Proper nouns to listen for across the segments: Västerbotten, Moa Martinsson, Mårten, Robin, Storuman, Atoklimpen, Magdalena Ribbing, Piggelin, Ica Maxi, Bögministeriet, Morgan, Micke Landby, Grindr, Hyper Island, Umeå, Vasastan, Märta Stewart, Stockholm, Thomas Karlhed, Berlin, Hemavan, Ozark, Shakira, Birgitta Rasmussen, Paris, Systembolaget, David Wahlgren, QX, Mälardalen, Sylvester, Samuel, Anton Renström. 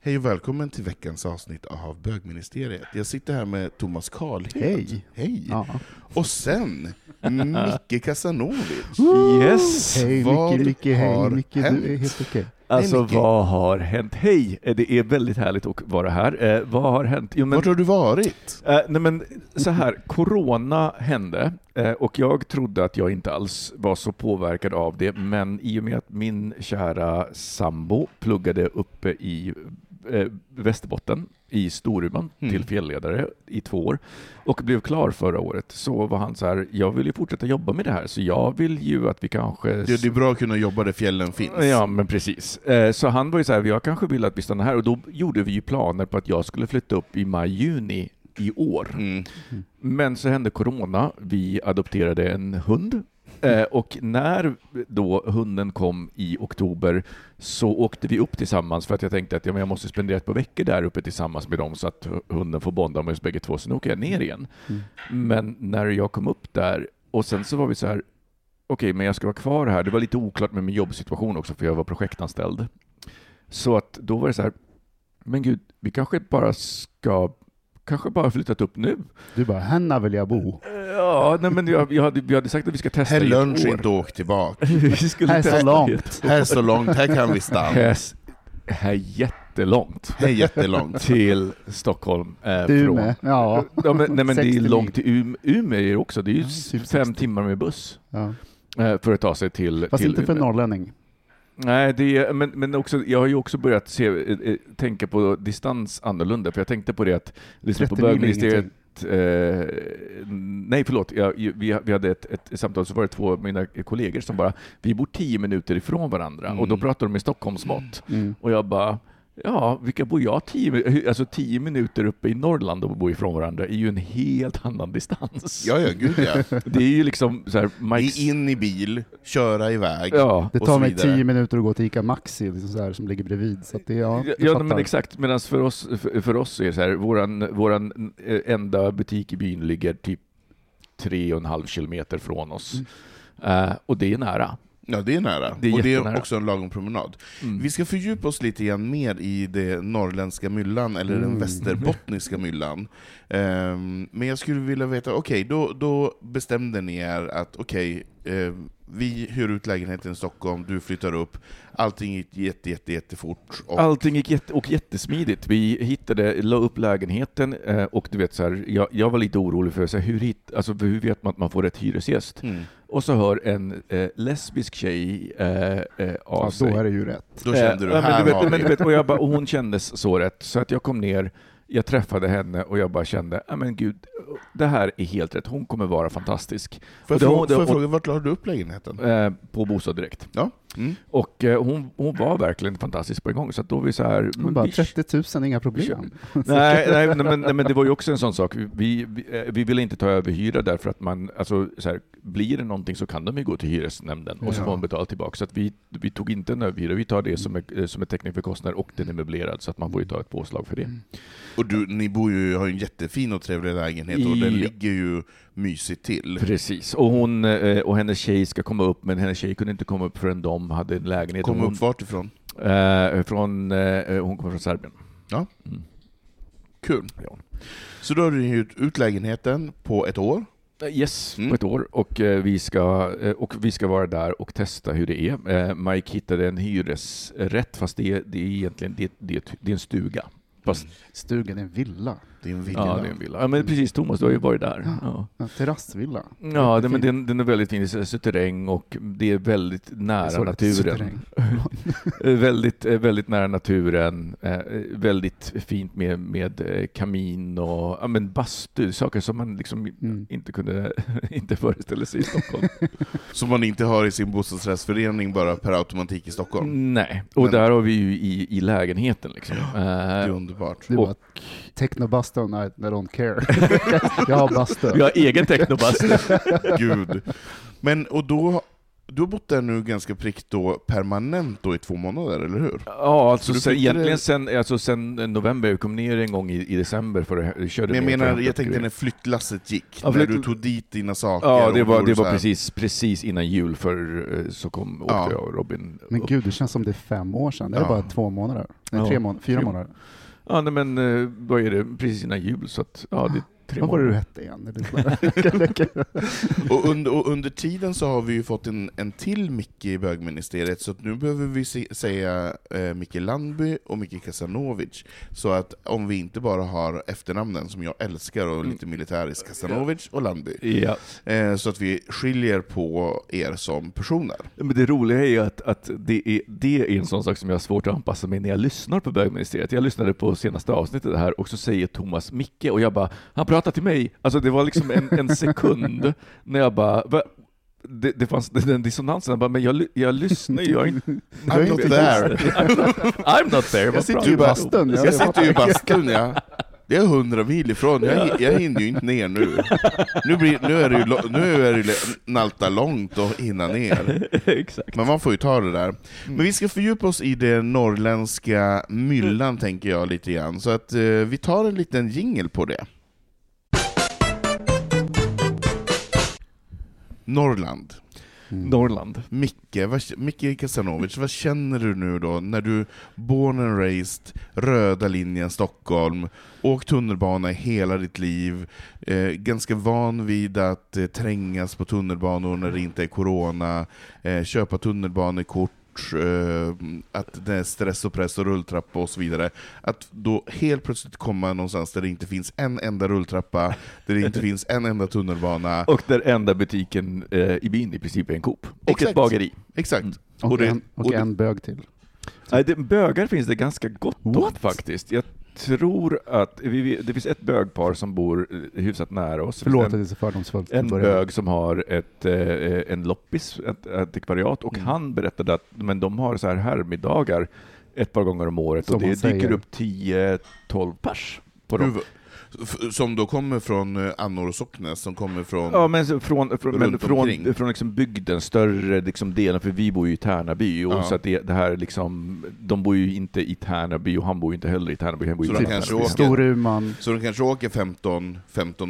Hej och välkommen till veckans avsnitt av Bögministeriet. Jag sitter här med Thomas Karl. Hej. Hej. Ja. Och sen Micke Kasanovic. Yes. Hej Micke, hej Micke, du är helt okej. Alltså vad har hänt? Hej, det är väldigt härligt att vara här. Vad har hänt? Jo, men, vart har du varit? Nej men så här, corona hände och jag trodde att jag inte alls var så påverkad av det. Men i och med att min kära sambo pluggade uppe i Västerbotten i Storuman till fjällledare i 2 år och blev klar förra året, så var han så här: jag vill ju fortsätta jobba med det här, så jag vill ju att vi kanske... Det är bra att kunna jobba där fjällen finns. Ja, men precis. Så han var ju så här: jag kanske vill att vi stannar här, och då gjorde vi ju planer på att jag skulle flytta upp i maj-juni i år. Men så hände corona, vi adopterade en hund. Och när då hunden kom i oktober så åkte vi upp tillsammans, för att jag tänkte att jag måste spendera ett par veckor där uppe tillsammans med dem så att hunden får bonda med oss bägge två. Sen åker jag ner igen. Men när jag kom upp där, och sen så var vi så här: okej, men jag ska vara kvar här. Det var lite oklart med min jobbsituation också, för jag var projektanställd. Så att då var det så här: men gud, vi kanske bara flyttat upp nu. Du bara, henne vill jag bo. Ja, nej, men vi hade sagt att vi ska testa här i ett år. Här lunch inte åk tillbaka. Här så långt, här kan vi stanna. Här jättelångt. Till Stockholm. Till Umeå, ja. Nej men det är långt till Umeå är det också. Det är ju 5 timmar med buss. Ja. För att ta sig till... Fast till inte för Umeå. Norrlänning. Nej, men också, jag har ju också börjat tänka på distans annorlunda, för jag tänkte på det att liksom på Bögministeriet vi hade ett samtal, så var det 2 av mina kollegor som bara, vi bor 10 minuter ifrån varandra och då pratade de i Stockholmsmått och jag bara, ja, vilka bor jag 10 minuter uppe i Norrland och bor ifrån varandra är ju en helt annan distans. Ja, gud ja. Det är ju liksom så här, Mike's... in i bil, köra iväg. Ja. Det tar mig 10 minuter att gå till Ica Maxi liksom så här, som ligger bredvid. Så att det, ja men exakt. Medan för oss är så här, våran enda butik i byn ligger typ 3,5 kilometer från oss. Och det är nära. Ja, det är nära. Det är jättenära. Det är också en lagom promenad. Vi ska fördjupa oss lite grann mer i det norrländska myllan eller den västerbottniska myllan. Men jag skulle vilja veta, då bestämde ni er att vi hyr ut lägenheten i Stockholm, du flyttar upp. Allting gick jättefort. Allting gick jättesmidigt. Vi la upp lägenheten och du vet så här, jag var lite orolig för så här, hur vet man att man får rätt hyresgäst? Och så hör en lesbisk tjej av sig. Då är det ju rätt. Då kände du, här men du vet, och hon kändes så rätt, så att jag kom ner. jag träffade henne och jag bara kände, men gud, det här är helt rätt. Hon kommer vara fantastisk. Får jag fråga, vart lade du upp lägenheten? På Bostad Direkt. Ja. Mm. Och hon var verkligen fantastisk på en gång. Så att då vi så här, hon bara, 30 000, inga problem. Nej, men det var ju också en sån sak. Vi ville inte ta över hyra därför att man, alltså, så här, blir det någonting så kan de ju gå till hyresnämnden och så får man betala tillbaka. Så att vi tog inte en överhyra. Vi tar det som är täckning för kostnader, och den är möblerad så att man får ju ta ett påslag för det. Mm. Och ni bor ju, har ju en jättefin och trevlig lägenhet och den ligger ju mysigt till. Precis. Och hon och hennes tjej ska komma upp, men hennes tjej kunde inte komma upp förrän de hade en lägenhet. Kom upp vart ifrån? Hon kommer från Serbien. Ja. Mm. Kul. Ja. Så då har du hyrt ut lägenheten på ett år. Yes, på ett år, och vi ska vara där och testa hur det är. Mike hittade en hyresrätt, fast det är egentligen en stuga. Stugan är en villa. Det är en villa. Ja, det är en villa. Ja, men precis, Thomas, du har ju varit där. Ja. Ja. Terrassvilla. Ja, men den är väldigt fin i terräng, och det är väldigt nära naturen. väldigt nära naturen. Väldigt fint med kamin och men bastu, saker som man liksom inte kunde inte föreställa sig i Stockholm. Som man inte har i sin bostadsrättsförening bara per automatik i Stockholm. Nej, och men där har vi ju i lägenheten liksom. Det är underbart. Det var technobastu, I don't care. Jag har bastu. Jag har egen technobastu. Gud. Men och då, du har bott där nu ganska prick då permanent då i 2 månader, eller hur? Ja, alltså sen november. Jag kom ner en gång i december för att köra. Men jag tänkte när flyttlasset gick, när du tog dit dina saker. Ja, det var precis innan jul, för så kom jag och Robin. Men gud, det känns som det är 5 år sedan. Det är bara 2 månader. Nej, 4 månader. Ja, nej, men då är det precis innan jul, så att det är 3 månader. Vad var det du hette igen? och under tiden så har vi ju fått en till Micke i Bögministeriet, så att nu behöver vi säga Micke Landby och Micke Kasanovic, så att om vi inte bara har efternamnen som jag älskar och lite militärisk, Kasanovic och Landby, så att vi skiljer på er som personer. Men det roliga är ju att det är en sån sak som jag har svårt att anpassa mig när jag lyssnar på Bögministeriet. Jag lyssnade på senaste avsnittet här och så säger Thomas Micke och jag bara, han prata till mig. Alltså det var liksom en sekund när jag bara, det fanns den dissonansen. Jag bara, men jag lyssnar ju. I'm not there. I'm not there. Jag sitter ju i bastun. Det är 100 mil ifrån. Jag hinner ju inte ner nu. Nu är det ju nalta långt och hinna ner. Exakt. Men man får ju ta det där. Men vi ska fördjupa oss i det norrländska myllan, tänker jag lite grann. Så att vi tar en liten jingle på det. Norrland. Norrland. Micke Kasanovic, vad känner du nu då när du born and raised, röda linjen Stockholm, åkt tunnelbana i hela ditt liv, ganska van vid att trängas på tunnelbanor när det inte är corona, köpa tunnelbanekort, att det är stress och press och rulltrappa och så vidare, att då helt plötsligt komma någonstans där det inte finns en enda rulltrappa, där det inte finns en enda tunnelbana, och där enda butiken i byn i princip är en Coop och ett bageri. Exakt. Och en bög till. Nej, bögar finns det ganska gott om faktiskt. Jag tror att det finns ett bögpar som bor hyfsat nära oss. Förlåt att det är så fördomsfullt. En bög som har en loppis, ett antikvariat, och han berättade att men de har så här härmiddagar ett par gånger om året, som och det dyker upp 10-12 pers på dem. Som då kommer från Annor och Socknes, som kommer från från liksom bygden, större liksom delen, för vi bor ju i Tärnaby och så att det här liksom, de bor ju inte i Tärnaby och han bor ju inte heller i Tärnaby, han bor ju i Storuman. Så de kanske åker 15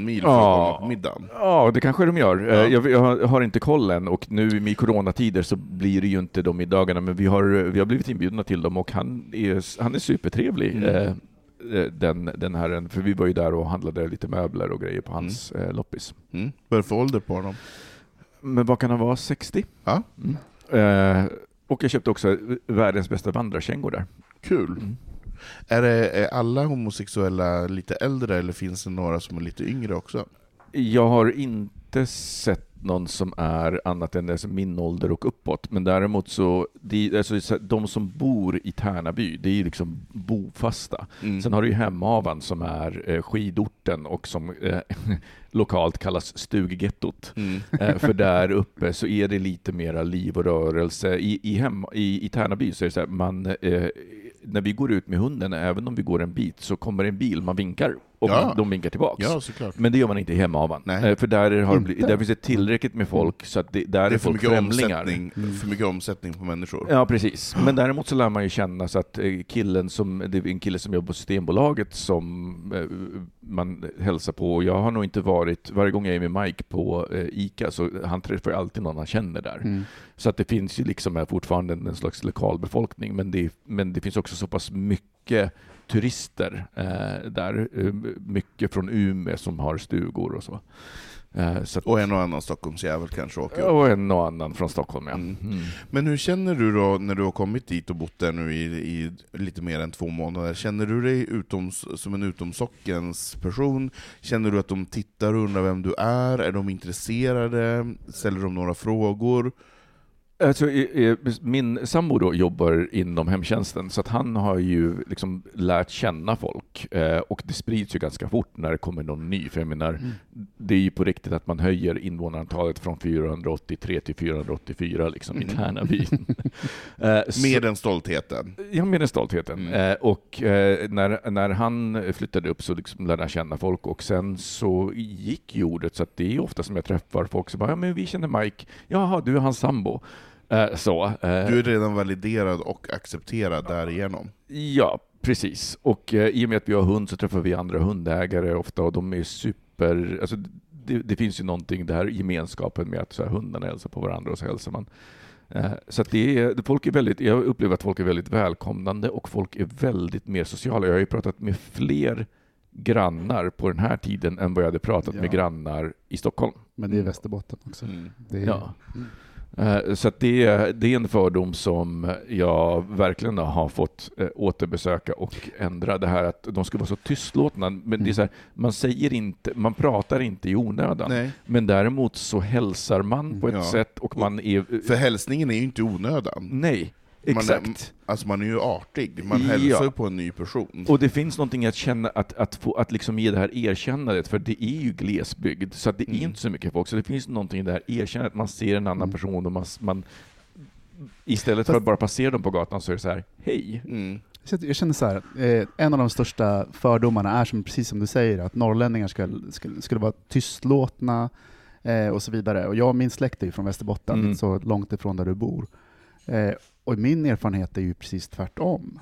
mil för att komma på middagen. Ja, det kanske de gör. Ja. Jag har inte kollen, och nu i coronatider så blir det ju inte de middagarna, men vi har blivit inbjudna till dem, och han är supertrevlig. Den här, för vi var ju där och handlade lite möbler och grejer på hans loppis. Vad är för ålder på dem? Men vad kan han vara? 60? Ja. Och jag köpte också världens bästa vandrarkängor där. Kul. Är alla homosexuella lite äldre, eller finns det några som är lite yngre också? Jag har inte inte sett någon som är annat än alltså min ålder och uppåt. Men däremot så alltså, de som bor i Tärnaby, det är ju liksom bofasta. Mm. Sen har du ju Hemavan som är skidorten och som lokalt kallas stuggettot. Mm. För där uppe så är det lite mera liv och rörelse. I Tärnaby så är det så här, man, när vi går ut med hunden, även om vi går en bit så kommer en bil, man vinkar. Och ja. De vinkar tillbaka. Ja, men det gör man inte i Hemavan. För där finns det tillräckligt med folk så att det är folk främlingar. För mycket omsättning på människor. Ja, precis. Men däremot så lär man ju känna så att det är en kille som jobbar på Systembolaget som man hälsar på. Jag har nog inte varit, varje gång jag är med Mike på Ica så han träffar alltid någon han känner där. Mm. Så att det finns ju liksom fortfarande en slags lokalbefolkning. Men det finns också så pass mycket turister där, mycket från Umeå som har stugor och så. Så att, och en och annan Stockholmsjävel kanske åker. Och en och annan från Stockholm, ja. Mm. Mm. Men hur känner du då när du har kommit dit och bott där nu i lite mer än 2 månader? Känner du dig som en utomsockens person? Känner du att de tittar och undrar vem du är? Är de intresserade? Ställer de några frågor? Alltså, min sambo då jobbar inom hemtjänsten så att han har ju liksom lärt känna folk och det sprids ju ganska fort när det kommer någon ny. För jag menar, det är ju på riktigt att man höjer invånarantalet från 483 till 484 liksom, i Tärnaby. Med den stoltheten. Ja, med den stoltheten. Mm. Och när han flyttade upp så liksom lärde han känna folk och sen så gick jordet så att det är ofta som jag träffar folk så bara, ja men vi känner Mike, jaha du är hans sambo. Du är redan validerad och accepterad därigenom. Ja, precis. Och i och med att vi har hund så träffar vi andra hundägare ofta och de är super... Alltså, det finns ju någonting, det här gemenskapen med att så här, hundarna hälsar på varandra och så hälsar man. Så att jag upplever att folk är väldigt välkomnande och folk är väldigt mer sociala. Jag har ju pratat med fler grannar på den här tiden än vad jag hade pratat med grannar i Stockholm. Men det är Västerbotten också. Mm. Så att det är en fördom som jag verkligen har fått återbesöka och ändra, det här att de ska vara så tystlåtna, men det är så här, man pratar inte i onödan. Nej. Men däremot så hälsar man på ett sätt och man är... För hälsningen är ju inte onödan. Nej. Exakt. Man är ju artig. Man hälsar på en ny person. Och det finns någonting att känna, att liksom ge det här erkännandet. För det är ju glesbygd. Så att det är inte så mycket folk. Så det finns någonting i det här erkännandet. Man ser en annan person. Och man istället för att bara passera dem på gatan så är det så här, hej. Mm. Jag känner så här, en av de största fördomarna är precis som du säger. Att norrlänningar skulle vara tystlåtna och så vidare. Och jag och min släkt är ju från Västerbotten. Så långt ifrån där du bor. Och min erfarenhet är ju precis tvärtom.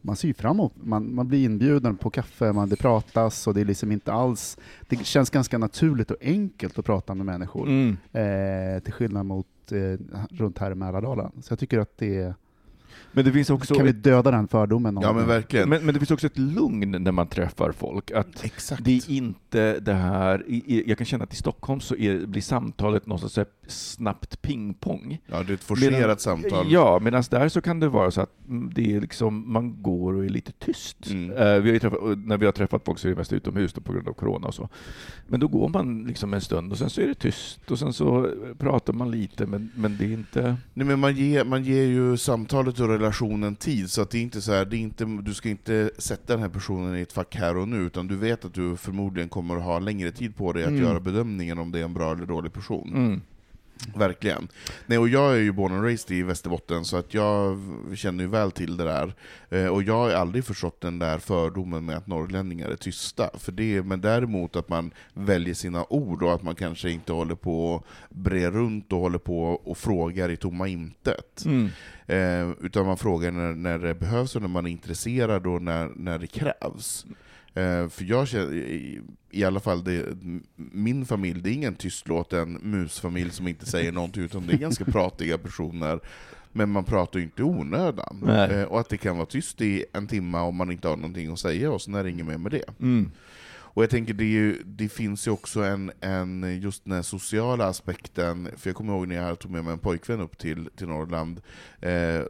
Man ser ju framåt. Man blir inbjuden på kaffe, det pratas och det är liksom inte alls... Det känns ganska naturligt och enkelt att prata med människor. Mm. Till skillnad mot runt här i Mälardalen. Så jag tycker att det är... Men det finns också... Kan vi döda den fördomen? Ja, men verkligen. Men det finns också ett lugn när man träffar folk. Att exakt. Det är inte det här... Jag kan känna att i Stockholm så blir samtalet någonstans så snabbt pingpong. Ja, det är ett forcerat samtal. Ja, medan där så kan det vara så att det är liksom, man går och är lite tyst. Mm. När vi har träffat folk så är det mest utomhus på grund av corona och så. Men då går man liksom en stund och sen så är det tyst. Och sen så pratar man lite, men det är inte... Nej, men man ger ju samtalet och relationen tid, så att det är inte så här, du ska inte sätta den här personen i ett fack här och nu, utan du vet att du förmodligen kommer att ha längre tid på dig att göra bedömningen om det är en bra eller dålig person. Mm. Verkligen. Nej, och jag är ju born and raised i Västerbotten, så att jag känner ju väl till det där. Och jag har aldrig förstått den där fördomen med att norrlänningar är tysta. För det, men däremot att man väljer sina ord och att man kanske inte håller på och brer runt och håller på och frågar i tomma intet. Mm. Utan man frågar när det behövs och när man är intresserad och när det krävs. För jag känner, i alla fall min familj, det är ingen tystlåten musfamilj som inte säger någonting, utan det är ganska pratiga personer, men man pratar ju inte onödan. Nej. Och att det kan vara tyst i en timme om man inte har någonting att säga, och så när det är ingen mer med det. Mm. Och jag tänker det finns ju också en just den sociala aspekten, för jag kommer ihåg när jag tog med mig en pojkvän upp till Norrland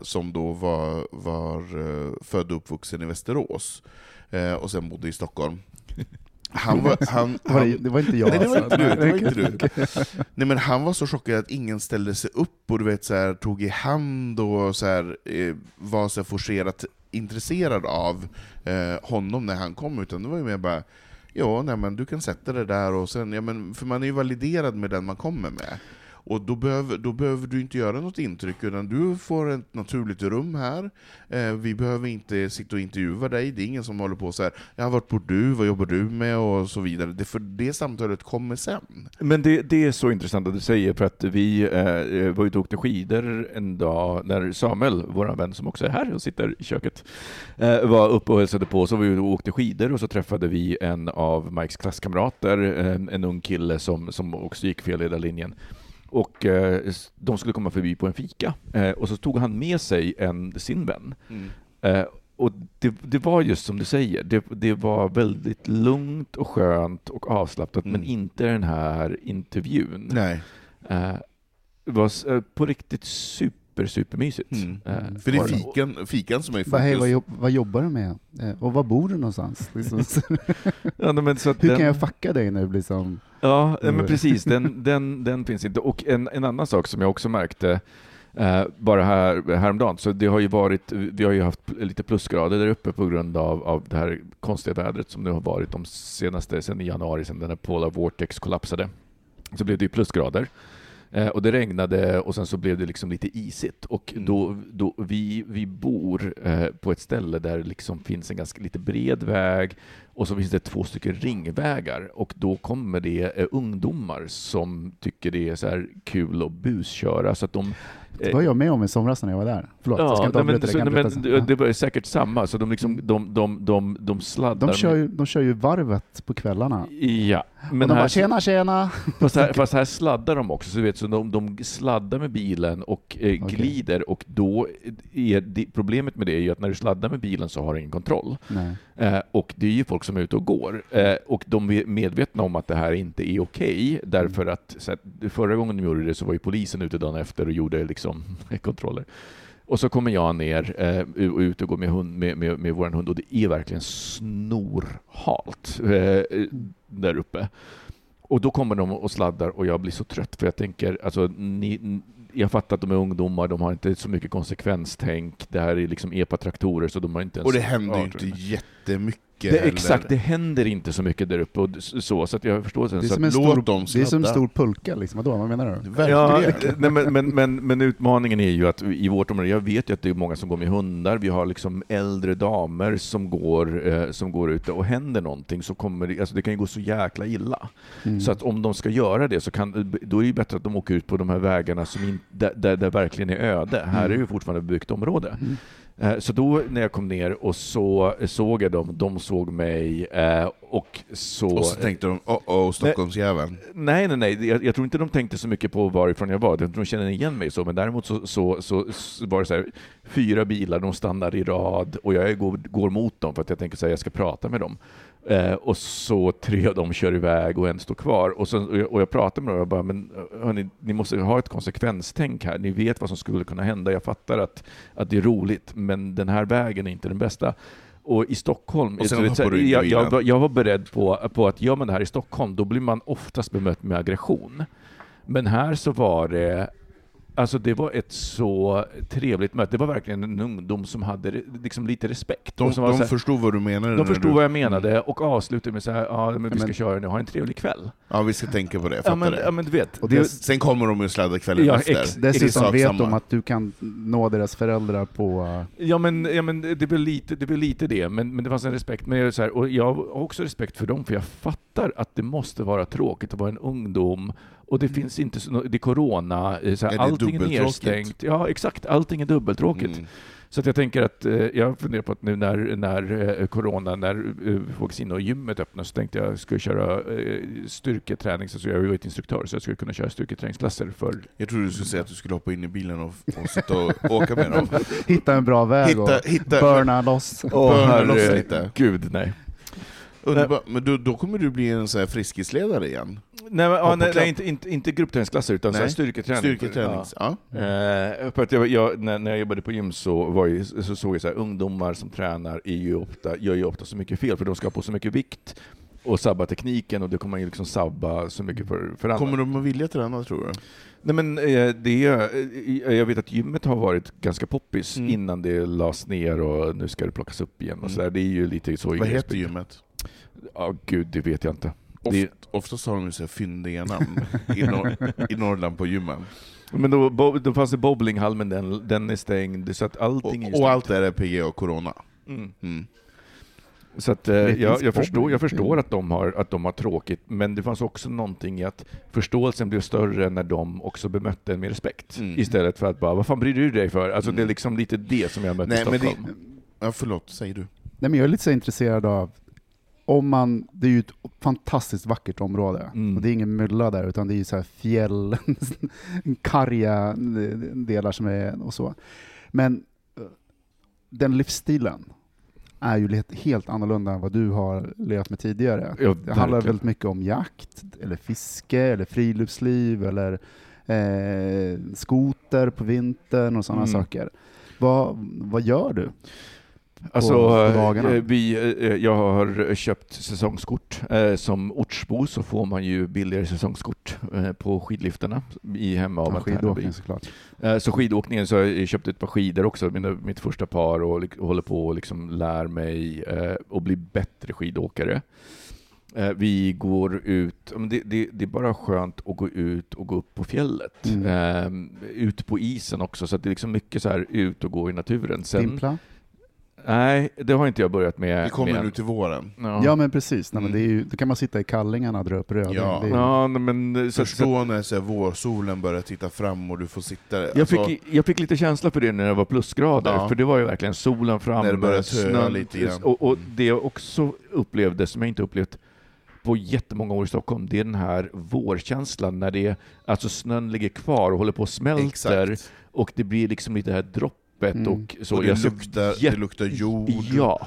som då var född och uppvuxen i Västerås och sen bodde i Stockholm. Det var inte jag. Nej, det var inte du. Nej, men han var så chockad att ingen ställde sig upp och du vet så här, tog i hand och så här, var så forcerat intresserad av honom när han kom, utan det var ju mer bara ja, nej men du kan sätta det där och sen ja men för man är ju validerad med den man kommer med. Och då behöver du inte göra något intryck, utan du får ett naturligt rum här. Vi behöver inte sitta och intervjua dig. Det är ingen som håller på så här, ja, vart bor du, vad jobbar du med och så vidare. Det, för det samtalet kommer sen. Men det är så intressant att du säger, för att vi var ute och åkte skidor en dag när Samuel, vår vän som också är här och sitter i köket, var uppe och hälsade på. Så var vi ute och åkte skidor och så träffade vi en av Mikes klasskamrater, en ung kille som också gick felledarlinjen. Och de skulle komma förbi på en fika. Och så tog han med sig sin vän. Mm. Och det var just som du säger. Det var väldigt lugnt och skönt och avslappnat. Mm. Men inte den här intervjun. Nej. Det var på riktigt supermysigt. Mm. För det är fikan som är i fokus. Vad jobbar du med? Och var bor du någonstans? Ja, men så att hur kan jag fucka dig nu? Liksom? Ja, men precis. Den finns inte. Och en annan sak som jag också märkte bara häromdagen. Så det har ju varit, vi har ju haft lite plusgrader där uppe på grund av det här konstiga vädret som nu har varit de senaste, sedan i januari, sedan den här Polar Vortex kollapsade. Så blev det ju plusgrader. Och det regnade och sen så blev det liksom lite isigt. Och då vi bor på ett ställe där det liksom finns en ganska lite bred väg och så finns det 2 stycken ringvägar. Och då kommer det ungdomar som tycker det är så här kul att busköra. Så att de... Det var jag med om i somras när jag var där. Förlåt, ja, jag ska inte men det var säkert samma. Så de, liksom, de sladdar. De kör ju varvet på kvällarna. Ja. Men och de här, bara tjena. Fast här sladdar de också. Så, du vet, så de sladdar med bilen och glider. Och då är problemet med det är ju att när du sladdar med bilen så har du ingen kontroll. Nej. Och det är ju folk som är ute och går. Och de är medvetna om att det här inte är okej. Därför att så här, förra gången de gjorde det så var ju polisen ute dagen efter och gjorde liksom kontroller. Och så kommer jag ner ut och går med vår hund och det är verkligen snorhalt där uppe. Och då kommer de och sladdar och jag blir så trött för jag tänker, alltså, jag fattar att de är ungdomar, de har inte så mycket konsekvenstänk. Det här är liksom epatraktorer så de har inte ens... Och det händer ju inte jättemycket. Exakt, det händer inte så mycket där uppe och så att jag förstår sen. Det är som en stor pulka liksom. Vadå, vad menar du? Ja, nej, men utmaningen är ju att i vårt område, jag vet ju att det är många som går med hundar. Vi har liksom äldre damer som går ute och händer någonting så kommer det, alltså det kan ju gå så jäkla illa. Mm. Så att om de ska göra det så då är det ju bättre att de åker ut på de här vägarna som där verkligen är öde. Här är ju fortfarande bebyggt område. Mm. Så då när jag kom ner och så såg jag dem, de såg mig och så tänkte de Stockholmsjäveln. Nej. Jag tror inte de tänkte så mycket på varifrån jag var. Jag tror de kände igen mig så, men däremot så var det så här 4 bilar, de stannar i rad och jag går mot dem för att jag tänker så här, jag ska prata med dem. Och så 3 av dem kör iväg och en står kvar och jag pratar med dem och jag bara, men hörni, ni måste ha ett konsekvenstänk här, ni vet vad som skulle kunna hända, jag fattar att det är roligt men den här vägen är inte den bästa. Och i Stockholm, och jag var beredd på att gör man det här i Stockholm då blir man oftast bemött med aggression, men här så var det, alltså det var ett så trevligt möte. Det var verkligen en ungdom som hade liksom lite respekt. De här, förstod vad du menade. De förstod vad jag menade och avslutade med så här, men vi ska köra nu, ha en trevlig kväll. Ja, vi ska tänka på det. Ja, men du vet. Och sen kommer de ju sladda kvällen efter. Dessutom vet de att du kan nå deras föräldrar på... Ja, men det blir lite det. Men det fanns en respekt. Men jag, så här, och jag har också respekt för dem, för jag fattar att det måste vara tråkigt att vara en ungdom. Och det finns inte så, det är corona, så här, allting är nedstängt. Ja, exakt, allting är dubbeltråkigt. Mm. Så att jag tänker att jag funderar på att nu när corona, när folk är inne och gymmet öppnas, så tänkte jag skulle köra styrketräning, så jag är ju ett instruktör så jag skulle kunna köra styrketräningsklasser för... Jag tror du skulle säga att du skulle hoppa in i bilen och sitta och åka med dem. Hitta en bra väg och burna loss. Burna loss lite. Gud, nej. Underbar. Men då kommer du bli en så här friskisledare igen. Nej, inte gruppträningsklasser utan så här styrketräning. Ja. För att jag när jag jobbade på gym så såg jag så här, ungdomar som tränar gör ju ofta så mycket fel för de ska på så mycket vikt och sabba tekniken, och det kommer man ju liksom sabba så mycket för andra. Kommer de att vilja träna, tror du? Nej, men det är, jag vet att gymmet har varit ganska poppis innan det lades ner och nu ska det plockas upp igen och så där. Det är ju lite så. Vad heter gymmet? Ja, gud, det vet jag inte. Oftast har de ju så här fyndiga namn i Norrland på gymmen. Men då fanns det bowlinghallen, den är stängd, så att allting är stängt. Och allt är PG och corona. Så att, jag förstår att de har tråkigt, men det fanns också någonting i att förståelsen blev större när de också bemötte en med respekt, istället för att bara, vad fan bryr du dig för? Alltså det är liksom lite det som jag mötte i Stockholm. Ja, förlåt, säger du. Nej, men jag är lite så intresserad av det är ju ett fantastiskt vackert område. Och det är ingen mylla där, utan det är ju så här fjäll, karga delar som är och så. Men den livsstilen är ju helt annorlunda än vad du har levt med tidigare. Ja, det handlar väldigt mycket om jakt, eller fiske, eller friluftsliv, eller skoter på vintern och sådana saker. Vad gör du? Alltså, jag har köpt säsongskort. Som ortsbo så får man ju billigare säsongskort på skidliftarna i Hemavan. Ja, skidåkningen såklart. Så skidåkningen, så har jag köpt ett par skidor också, mitt första par, och håller på och liksom lär mig att bli bättre skidåkare. Vi går ut, det är bara skönt att gå ut och gå upp på fjället. Ut på isen också, så att det är liksom mycket så här ut och gå i naturen. Vimpla? Nej, det har inte jag börjat med. Det kommer nu till våren. Ja, men precis. Nej, men det är ju, då kan man sitta i kallingarna och dra upp röding. Ja. Förstå när vårsolen börjar titta fram och du får sitta där. Jag fick lite känsla för det när det var plusgrader. Ja. För det var ju verkligen solen fram. När det började snöa lite igen. Och det jag också upplevde, som jag inte upplevt på jättemånga år i Stockholm, det är den här vårkänslan när det, alltså snön ligger kvar och håller på och smälter. Exakt. Och det blir liksom lite här dropp. Och så och det luktar jord. Ja.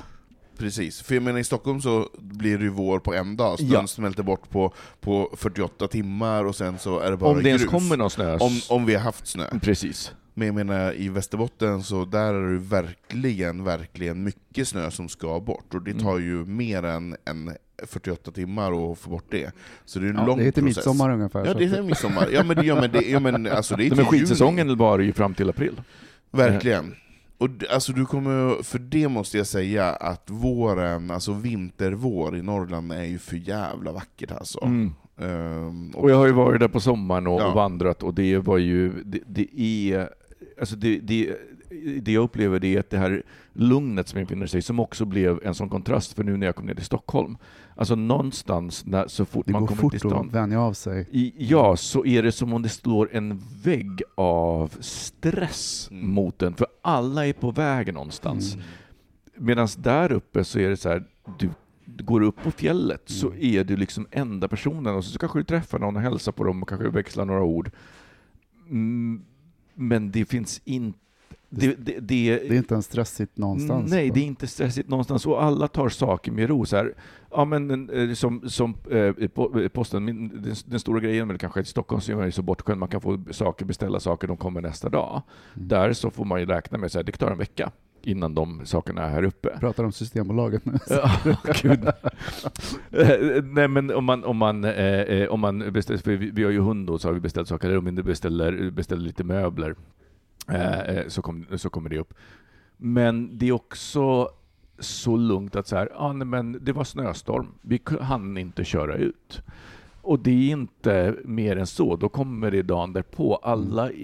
Precis. För jag menar, i Stockholm så blir det ju vår på en dag. Snön smälter bort på 48 timmar och sen så är det bara grus. Om det ens kommer någon snö. Om vi har haft snö. Precis. Men jag menar, i Västerbotten så där är det verkligen mycket snö som ska bort. Och det tar ju mer än en 48 timmar att få bort det. Så det är en lång process. Det är midsommar ungefär. Ja, det är midsommar. Men skidsäsongen var ju fram till april. Verkligen. Och alltså för det måste jag säga att våren, alltså vintervår i Norrland är ju för jävla vackert alltså. Och jag har ju varit där på sommaren och vandrat, och det var ju det jag upplever, det är att det här lugnet som infinner sig, som också blev en sån kontrast för nu när jag kom ner till Stockholm. Alltså någonstans så fort man kommer till stan vänjer av sig. Så är det som om det står en vägg av stress mot den, för alla är på väg någonstans. Medan där uppe så är det så här, du går upp på fjället så är du liksom enda personen, och så kanske du träffar någon och hälsar på dem och kanske växlar några ord. Men det finns inte. Det är inte en stressigt någonstans. Nej, det är inte stressigt någonstans. Och alla tar saker med ro. Så här. Ja, men, som posten, den stora grejen med kanske i Stockholm så är man ju så bortskämd. Man kan få beställa saker, de kommer nästa dag. Där så får man ju räkna med att det tar en vecka innan de sakerna är här uppe. Pratar om Systembolaget nu. Nej, men om man beställer, för vi har ju hund då, så har vi beställt saker där. Om inte beställer lite möbler, så kommer det upp. Men det är också så lugnt att så här, men det var snöstorm, vi hann inte köra ut. Och det är inte mer än så. Då kommer det dagen därpå.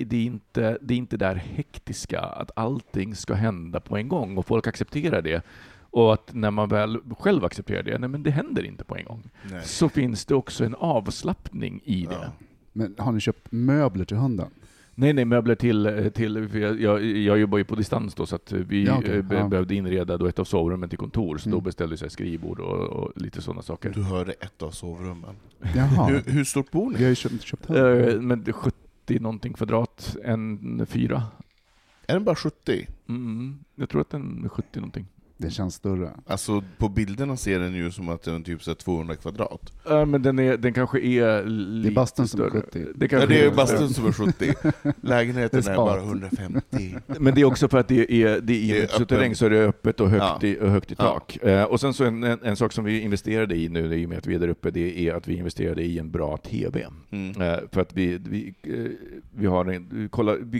Det är inte där hektiska att allting ska hända på en gång, och folk accepterar det. Och att när man väl själv accepterar det, nej, men det händer inte på en gång. Nej. Så finns det också en avslappning i det. Ja. Men har ni köpt möbler till hunden? Nej, möbler till för jag jobbar ju på distans då, så att vi behövde inreda då ett av sovrummen till kontor, så då beställde jag skrivbord och lite sådana saker. Du hörde ett av sovrummen. Jaha. Hur stort bor ni? Jag har ju köpt men 70 någonting kvadrat, en 4. Är den bara 70? Jag tror att den är 70 någonting. Det känns större. Alltså på bilderna ser den ju som att den är typ så 200 kvadrat. Ja, men den kanske är lite bastun större. Som 70. Det är bastun som är 70. Lägenheten är bara 150. Men det är också för att det är terräng, så är det öppet och högt i tak. Och sen så en sak som vi investerade i nu i och med att vi är där uppe, det är att vi investerade i en bra TV. Mm. För att vi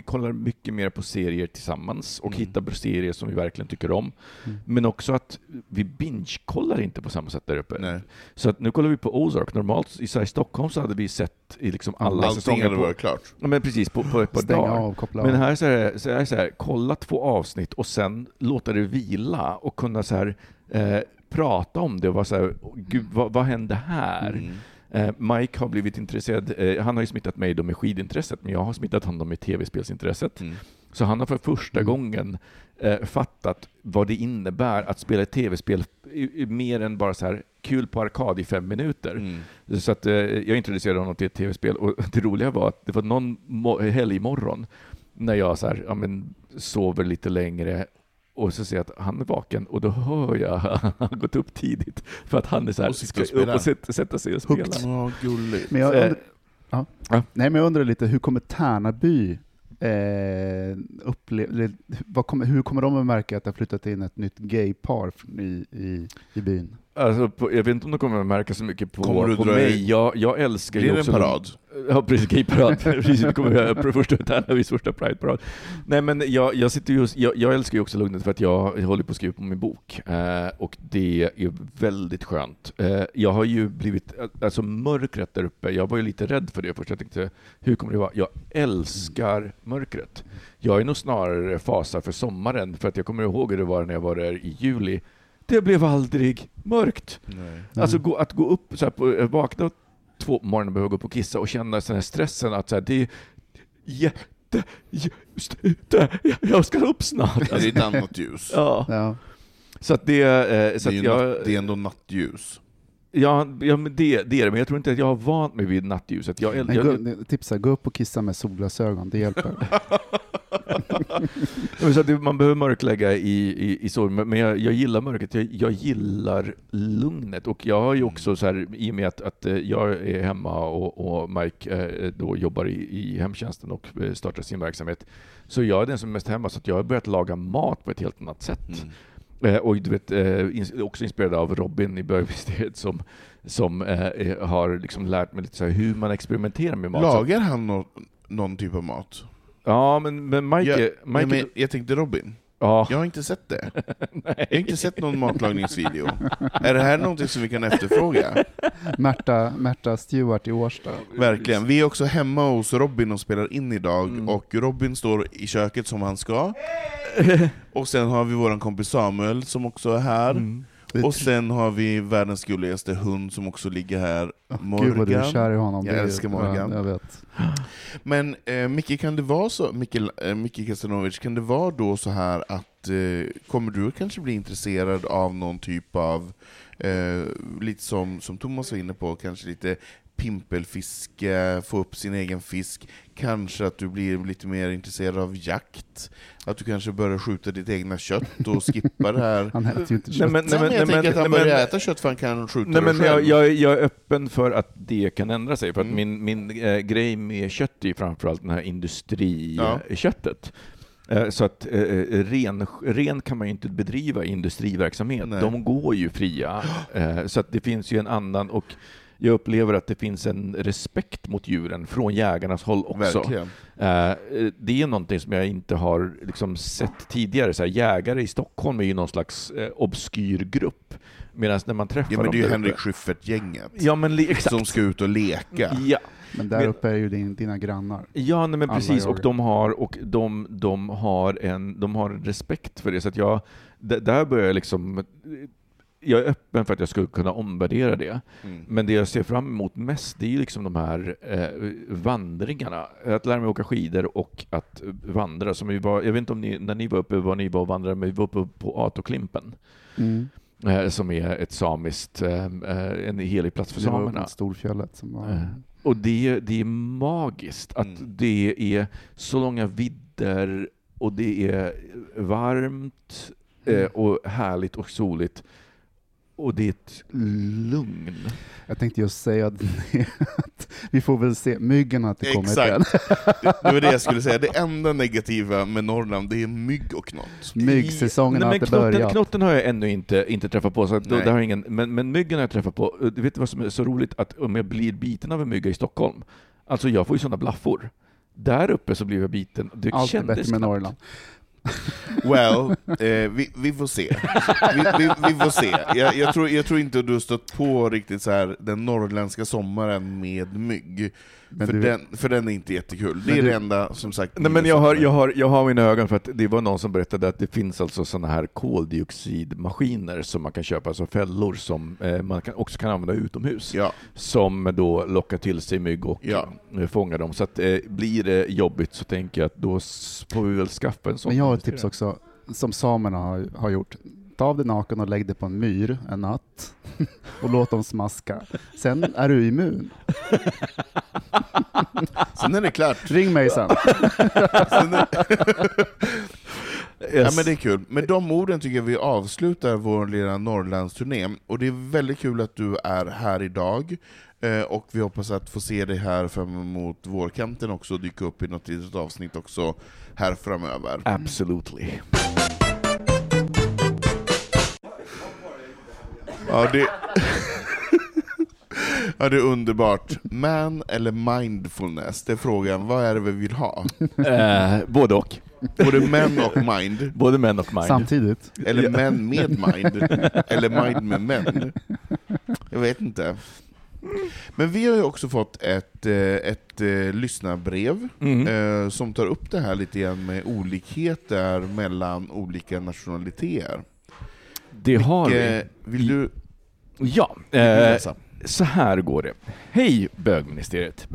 kollar mycket mer på serier tillsammans och hittar serier som vi verkligen tycker om. Mm. Men också att vi binge-kollar inte på samma sätt där uppe. Nej. Så att nu kollar vi på Ozark. Normalt i Stockholm så hade vi sett i liksom alla säsonger på, klart. Men precis på ett par dagar. Men här så här, kolla 2 avsnitt och sen låta det vila och kunna så här, prata om det och vara så här, gud, vad hände här? Mm. Mike har blivit intresserad, han har ju smittat mig då med skidintresset, men jag har smittat honom med tv-spelsintresset. Mm. Så han har för första gången fattat vad det innebär att spela ett tv-spel mer än bara så här kul på arkad i 5 minuter. Mm. Så att jag introducerade honom till ett tv-spel, och det roliga var att det var någon helgmorgon när jag så här, sover lite längre. Och så ser jag att han är vaken, och då hör jag han har gått upp tidigt för att han är så här, ska upp och sätta sig och spela. Oh, gulligt. Men jag undrar lite, hur kommer Tärnaby hur kommer de att märka att det har flyttat in ett nytt gaypar i byn? Alltså jag vet inte om de kommer att märka så mycket på mig. Jag älskar ju också en parad. Ja, precis, gayparad. Precis, kommer jag första Pride-parad. Nej, men jag sitter just, jag älskar ju också lugnet för att jag håller på att skriva på min bok. Och det är väldigt skönt. Jag har ju blivit mörkret där uppe. Jag var ju lite rädd för det först. Jag tänkte, hur kommer det vara? Jag älskar mörkret. Jag är nog snarare fasad för sommaren, för att jag kommer ihåg hur det var när jag var där i juli. Det blev aldrig mörkt. Nej. Alltså att gå upp så här på vakna 2 morgonen, behöver gå upp och kissa och känna den här stressen att så här, det är jag ska upp snart. Alltså. Det är annat ljus. Ja. Så att det är ändå nattljus. Ja, men det är det. Men jag tror inte att jag har vant mig vid nattljuset. Gå upp och kissa med solglasögon. Det hjälper. Så att man behöver mörklägga i sovrummet. Men jag gillar mörkret. Jag gillar lugnet. Och jag har ju också så här, i och med att jag är hemma och Mike då jobbar i hemtjänsten och startar sin verksamhet. Så jag är den som är mest hemma, så att jag har börjat laga mat på ett helt annat sätt. Mm. Och du vet, också inspirerad av Robin i Bögministeriet som har liksom lärt mig lite så här hur man experimenterar med mat. Lagar han någon typ av mat? Ja, men Mike, jag tänkte Robin. Ja. Jag har inte sett det. Jag har inte sett någon matlagningsvideo. Är det här någonting som vi kan efterfråga? Märta Stewart i Årsta. Verkligen. Vi är också hemma hos Robin och spelar in idag. Mm. Och Robin står i köket som han ska. Och sen har vi vår kompis Samuel som också är här. Mm. Och sen har vi världens gulligaste hund som också ligger här, Morgan. Gud vad du är kär i honom. Jag älskar Morgan. Ja, jag vet. Men Micke, kan det vara så, Micke Kasanovic, kan det vara då så här att kommer du kanske bli intresserad av någon typ av lite som Thomas var inne på, kanske lite pimpelfiske, få upp sin egen fisk, kanske att du blir lite mer intresserad av jakt, att du kanske börjar skjuta ditt egna kött och skippa det här. Han äter ju inte kött. Jag tänker att han börjar äta kött för han kan skjuta det själv. Jag är öppen för att det kan ändra sig, för att min grej med kött är framförallt den här industriköttet. Så att ren kan man ju inte bedriva industriverksamhet. Nej. De går ju fria. Så att det finns ju en annan, och jag upplever att det finns en respekt mot djuren från jägarnas håll också. Verkligen. Det är någonting som jag inte har liksom sett tidigare. Så här, jägare i Stockholm är ju någon slags obskyr grupp. Medan när man träffar dem... Ja, men det är ju Henrik Schyffert-gänget som ska ut och leka. Ja. Men där uppe är ju dina grannar. Ja, nej, men precis. Och de har en respekt för det. Så att där börjar jag liksom... Jag är öppen för att jag skulle kunna omvärdera det. Mm. Men det jag ser fram emot mest, det är ju liksom de här vandringarna. Att lära mig åka skidor och att vandra. Som jag vet inte om när ni var uppe var ni var och vandrade, men vi var uppe på Atoklimpen. Mm. Som är ett samiskt, en helig plats för samerna. Storfjället som var... Och det är magiskt att det är så långa vidder och det är varmt. och härligt och soligt. Och det är ett lugn. Jag tänkte just säga att vi får väl se myggen att det kommer igen. Det var det jag skulle säga. Det enda negativa med Norrland, det är mygg och knott. Myggsäsongen har inte börjat. Knotten har jag ännu inte träffat på. Så det har ingen, men myggen har jag träffat på. Du vet vad som är så roligt? Att om jag blir biten av en mygga i Stockholm. Alltså jag får ju sådana blaffor. Där uppe så blir jag biten. Det allt kändes bättre med Norrland. Well, vi får se. Vi får se. Jag tror inte du har stött på riktigt så här den norrländska sommaren med mygg. För den är inte jättekul. Det är det enda som sagt. Nej, men jag har mina ögon för att det var någon som berättade att det finns alltså såna här koldioxidmaskiner som man kan köpa, alltså fällor som man också kan använda utomhus, ja, som då lockar till sig mygg och fångar dem. Så att blir det jobbigt så tänker jag att då får vi väl skaffa en sån. Men jag har ett tips också som samerna har gjort. Ta av dig naken och lägg dig på en myr en natt och låt dem smaska. Sen är du immun. Sen är det klart. Ring mig sen. Yes. Ja, men det är kul. Med de orden tycker jag vi avslutar vår lilla Norrlandsturné. Och det är väldigt kul att du är här idag. Och vi hoppas att få se dig här fram emot vårkanten också. Dyka upp i något litet avsnitt också här framöver. Absolutely. Ja, det är underbart. Man eller mindfulness? Det är frågan. Vad är det vi vill ha? Både och. Både män och mind. Både män och mind. Samtidigt. Eller män med mind. Eller mind med män. Jag vet inte. Men vi har ju också fått ett lyssnarbrev som tar upp det här lite grann med olikheter mellan olika nationaliteter. Det har vi. Vill du? Ja, så här går det. Hej Bögministeriet.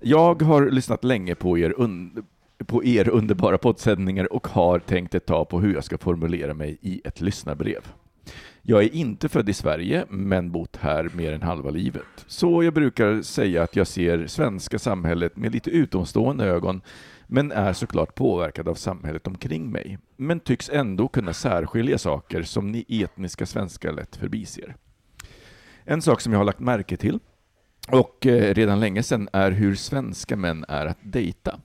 Jag har lyssnat länge på er underbara poddsändningar och har tänkt ett tag på hur jag ska formulera mig i ett lyssnarbrev. Jag är inte född i Sverige men bott här mer än halva livet. Så jag brukar säga att jag ser svenska samhället med lite utomstående ögon men är såklart påverkad av samhället omkring mig. Men tycks ändå kunna särskilja saker som ni etniska svenskar lätt förbiser. En sak som jag har lagt märke till och redan länge sedan är hur svenska män är att dejta.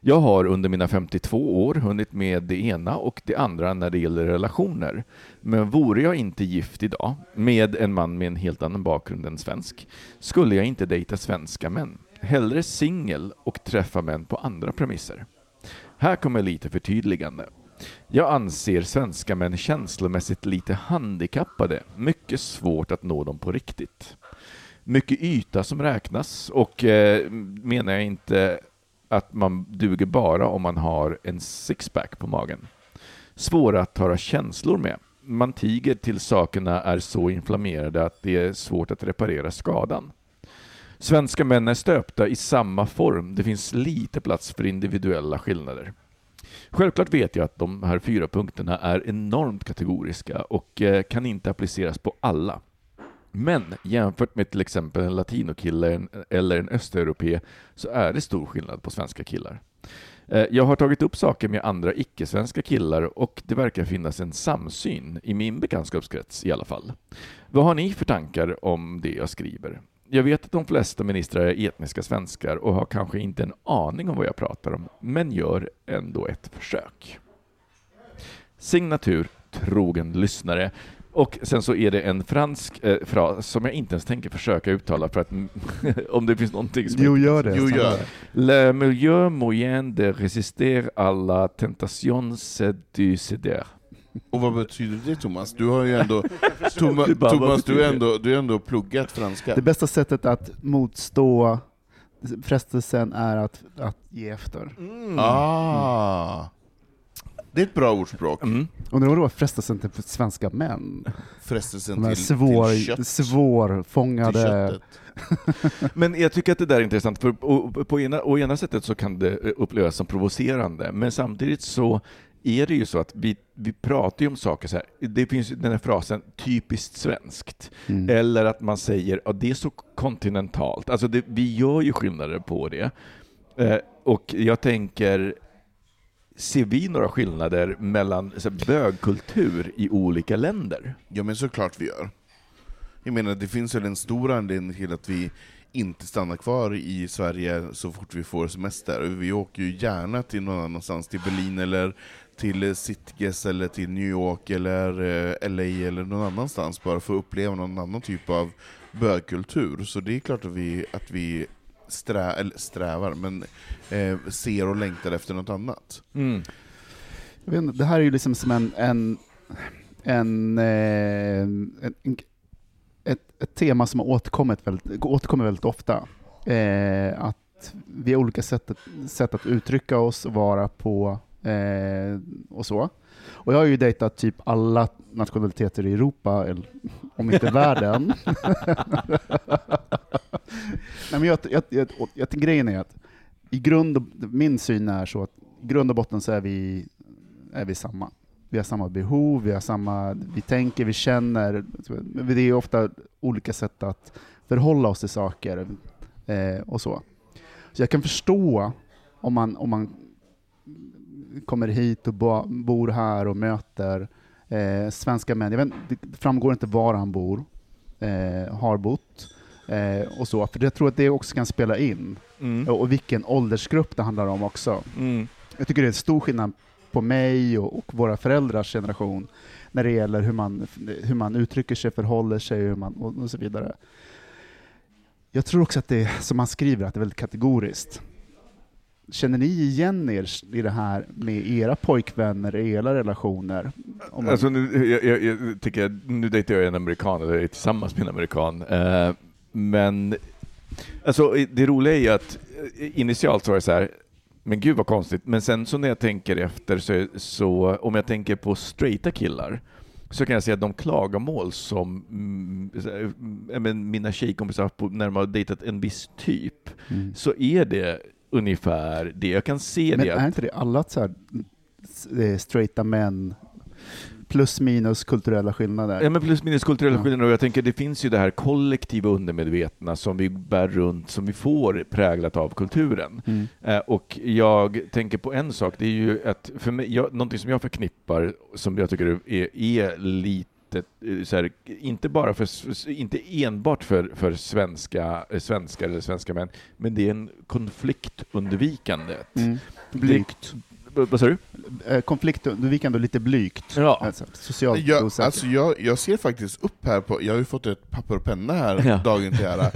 Jag har under mina 52 år hunnit med det ena och det andra när det gäller relationer. Men vore jag inte gift idag med en man med en helt annan bakgrund än svensk skulle jag inte dejta svenska män. Hellre singel och träffa män på andra premisser. Här kommer lite förtydligande. Jag anser svenska män känslomässigt lite handikappade. Mycket svårt att nå dem på riktigt. Mycket yta som räknas och menar jag inte att man duger bara om man har en sixpack på magen. Svåra att ta känslor med. Man tiger till sakerna är så inflammerade att det är svårt att reparera skadan. Svenska män är stöpta i samma form. Det finns lite plats för individuella skillnader. Självklart vet jag att de här 4 punkterna är enormt kategoriska och kan inte appliceras på alla. Men jämfört med till exempel en latinokille eller en östeuropé så är det stor skillnad på svenska killar. Jag har tagit upp saker med andra icke-svenska killar och det verkar finnas en samsyn i min bekantskapskrets i alla fall. Vad har ni för tankar om det jag skriver? Jag vet att de flesta ministrar är etniska svenskar och har kanske inte en aning om vad jag pratar om, men gör ändå ett försök. Signatur, trogen lyssnare. Och sen så är det en fransk fras som jag inte ens tänker försöka uttala för att om det finns någonting som... Jo, gör det. Jo, gör. Le milieu moyen de résister à la tentation c'est du céder. Och vad betyder det, Thomas? Du har ju ändå Thomas, du är ändå pluggat franska. Det bästa sättet att motstå frestelsen är att ge efter. Mm. Ah. Det är ett bra ordspråk. Mm. Och nu var det bara frestelsen till svenska män. Frestelsen till svårfångade. Men jag tycker att det där är intressant. För å ena sättet så kan det upplevas som provocerande. Men samtidigt så är det ju så att vi pratar ju om saker så här. Det finns den här frasen typiskt svenskt. Mm. Eller att man säger att det är så kontinentalt. Alltså vi gör ju skillnader på det. Och jag tänker... ser vi några skillnader mellan så här, bögkultur i olika länder? Ja, men såklart vi gör. Jag menar, det finns väl en stor anledning till att vi inte stannar kvar i Sverige så fort vi får semester. Vi åker ju gärna till någon annanstans, till Berlin eller till Sitges eller till New York eller L.A. eller någon annanstans bara för att uppleva någon annan typ av bögkultur. Så det är klart att vi strävar, men ser och längtar efter något annat. Mm. Jag vet inte, det här är ju liksom som ett tema som har återkommit väldigt ofta. Att vi har olika sätt att uttrycka oss och vara på och så. Och jag har ju dejtat typ alla nationaliteter i Europa, eller om inte världen. Nej, men jag grejen är att i grund, min syn är så att i grund och botten så är vi samma. Vi har samma behov, vi tänker, vi känner. Det är ofta olika sätt att förhålla oss till saker och så. Så jag kan förstå om man kommer hit och bor här och möter svenska män. Jag vet, det framgår inte var han bor, har bott och så. För jag tror att det också kan spela in. Mm. Och vilken åldersgrupp det handlar om också. Mm. Jag tycker det är en stor skillnad på mig och våra föräldrars generation när det gäller hur man uttrycker sig, förhåller sig och så vidare. Jag tror också att det som man skriver att det är väldigt kategoriskt. Känner ni igen er i det här med era pojkvänner, era relationer? Om man... Alltså, jag tycker, nu dejtar jag en amerikan, eller jag är tillsammans med en amerikan. Men alltså, det roliga är ju att initialt så var det så här, men gud vad konstigt. Men sen så när jag tänker efter, så om jag tänker på straighta killar, så kan jag säga att de klagomål som mina tjejkompisar på när de har dejtat en viss typ, så är det ungefär det. Jag kan se men det. Men är inte det alla så här straighta män plus minus kulturella skillnader? Ja, men plus minus kulturella skillnader. Och jag tänker det finns ju det här kollektiva undermedvetna som vi bär runt, som vi får präglat av kulturen. Mm. Och jag tänker på en sak. Det är ju att för mig, någonting som jag förknippar som jag tycker är lite så här, inte enbart för svenskar eller svenska män, men det är en konfliktundvikandet. Mm. Blygt. Vad sa du? Konfliktundvikande och lite blygt. Ja. Alltså, socialt osäker. Alltså jag ser faktiskt upp här på, jag har ju fått ett papper och penna här dagen till ära.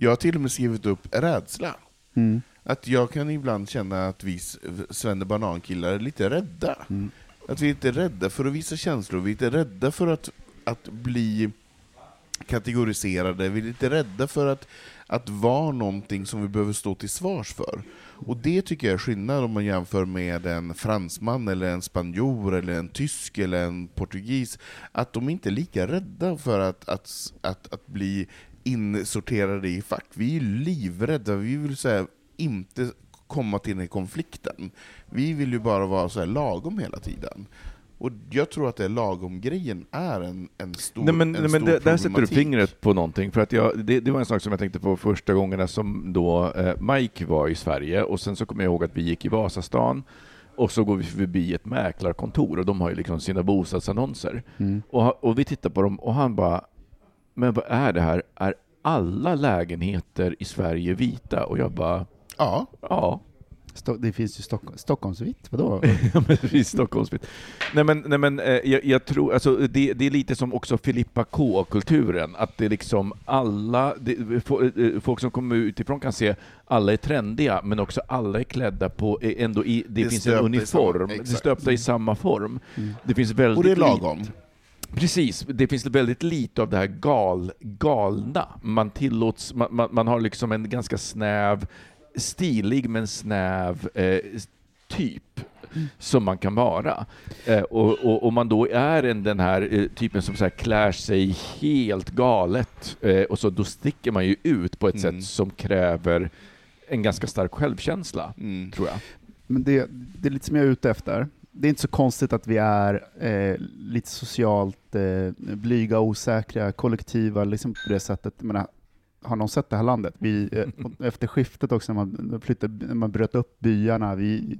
Jag har till och med skrivit upp rädsla. Mm. Att jag kan ibland känna att vi svenne-banankillar är lite rädda. Mm. Att vi är inte rädda för att visa känslor. Vi är inte rädda för att bli kategoriserade. Vi är inte rädda för att vara någonting som vi behöver stå till svars för. Och det tycker jag är skillnad om man jämför med en fransman eller en spanjor eller en tysk eller en portugis. Att de inte är lika rädda för att bli insorterade i fack. Vi är livrädda. Vi vill säga inte komma till den här konflikten. Vi vill ju bara vara så här lagom hela tiden. Och jag tror att det lagom-grejen är en stor problematik. Där sätter du fingret på någonting. För att det var en sak som jag tänkte på första gångerna som då Mike var i Sverige. Och sen så kommer jag ihåg att vi gick i Vasastan. Och så går vi förbi ett mäklarkontor. Och de har ju liksom sina bostadsannonser. Mm. Och vi tittar på dem och han bara, men vad är det här? Är alla lägenheter i Sverige vita? Och jag bara, ja. Det finns ju Stockholmsvitt, vadå? Ja, men det finns Stockholmsvitt. Nej men jag tror alltså det är lite som också Filippa K-kulturen, att det liksom alla folk som kommer utifrån kan se alla är trendiga, men också alla är klädda på ändå i, det finns en uniform, det stöpta i samma form. Mm. Det finns väldigt, och det är lagom. Precis, det finns väldigt lite av det här galna. Man tillåts, man har liksom en ganska snäv, stilig men snäv typ som man kan vara. Och man då är den här typen som så här klär sig helt galet och så då sticker man ju ut på ett sätt som kräver en ganska stark självkänsla, tror jag. Men det är lite som jag är ute efter. Det är inte så konstigt att vi är lite socialt blyga, osäkra, kollektiva liksom på det sättet. Jag menar, har någon sett det här landet? Efter skiftet också när man bröt upp byarna. Vi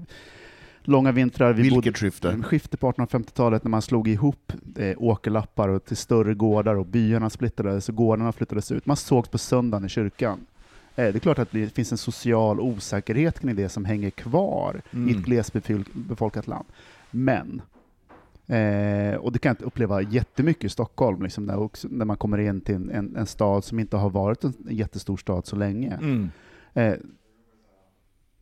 långa vintrar. Vi vilket bodde, skifte på 1850-talet när man slog ihop åkerlappar och till större gårdar och byarna splittrades och gårdarna flyttades ut. Man sågs på söndagen i kyrkan. Det är klart att det finns en social osäkerhet kring det som hänger kvar i ett glesbefolkat land. Men, och det kan jag inte uppleva jättemycket i Stockholm liksom, när man kommer in till en stad som inte har varit en jättestor stad så länge. Mm.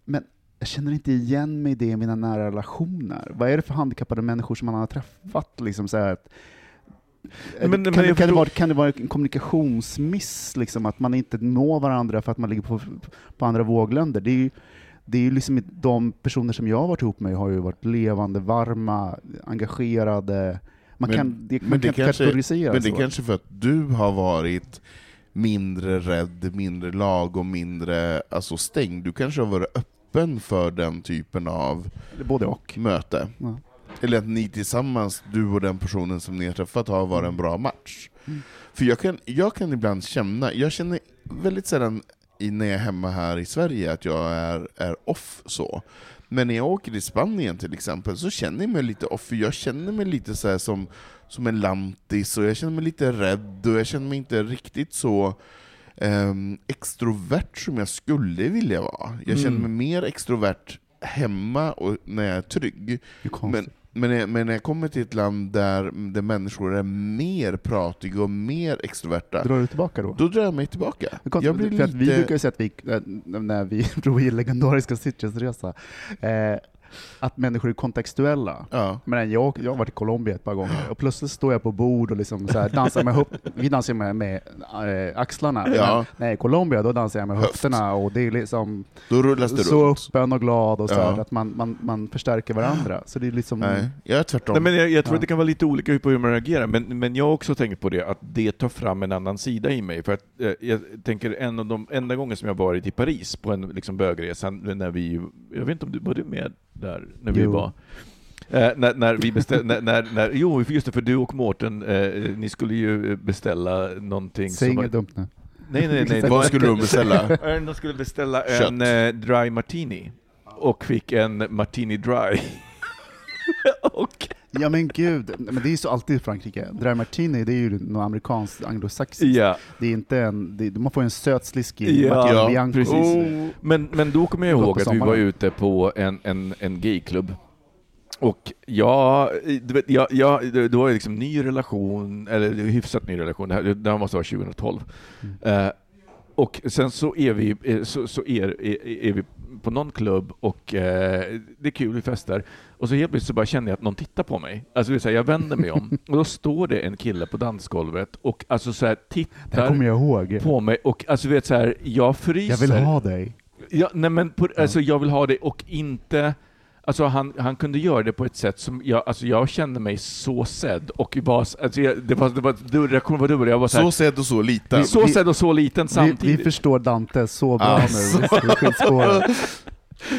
Men jag känner inte igen mig i det i mina nära relationer. Vad är det för handikappade människor som man har träffat? Liksom, så här att, kan det vara en kommunikationsmiss liksom, att man inte når varandra för att man ligger på andra vågländer? Det är ju liksom de personer som jag har varit ihop med har ju varit levande, varma, engagerade. Men det kanske för att du har varit mindre rädd, mindre lagom, mindre alltså stängd. Du kanske har varit öppen för den typen av både och möte. Ja. Eller att ni tillsammans, du och den personen som ni har träffat, har varit en bra match. Mm. För jag kan ibland känna, jag känner väldigt sällan när jag är hemma här i Sverige att jag är off så. Men när jag åker till Spanien till exempel så känner jag mig lite off. För jag känner mig lite så här som en lantis och jag känner mig lite rädd och jag känner mig inte riktigt så extrovert som jag skulle vilja vara. Jag känner mig mer extrovert hemma och när jag är trygg. Men när jag kommer till ett land där människor är mer pratiga och mer extroverta. Drar du tillbaka då? Då drar jag mig tillbaka. Jag blir lite... Vi brukar ju säga att vi, när vi drog i legendariska Sitgesresa, att människor är kontextuella. Ja. Men jag har varit i Colombia ett par gånger och plötsligt står jag på bord och liksom så här dansar med vi dansar med axlarna. Ja. Nej, i Colombia då dansar jag med höfterna och det är liksom då rullas det så öppen och glad och så här, att man förstärker varandra. Så det är liksom jag tror att det kan vara lite olika hur man reagerar, men jag har också tänkt på det att det tar fram en annan sida i mig för att jag tänker en av de enda gånger som jag varit i Paris på en liksom bögresa när vi jag vet inte om du var med där när vi var just det, för du och Mårten ni skulle ju beställa någonting. Säg inget dumt nu. Nej. Vad skulle du beställa? De skulle beställa en dry martini och fick en martini dry. Okay. Ja men gud, men det är ju så alltid i Frankrike. Dry martini, det är ju något amerikanskt anglosaxiskt. Yeah. Det är inte man får en söt sliskig martini bianco. Oh. Men då kommer jag ihåg att vi var ute på en gayklubb. Och då var det liksom hyfsat ny relation. Det här måste vara 2012. Och sen så är vi vi på någon klubb och det är kul i fester och så helt plötsligt så bara känner jag att någon tittar på mig. Alltså vill säga jag vänder mig om och då står det en kille på dansgolvet och alltså så här tittar på mig och alltså vet så här jag fryser. Jag vill ha dig. Ja, nej men alltså jag vill ha dig och inte alltså han kunde göra det på ett sätt som jag kände mig så sedd och bara alltså det var dubbel jag var så här, så sedd och så liten samtidigt. Vi förstår Dante så bra nu.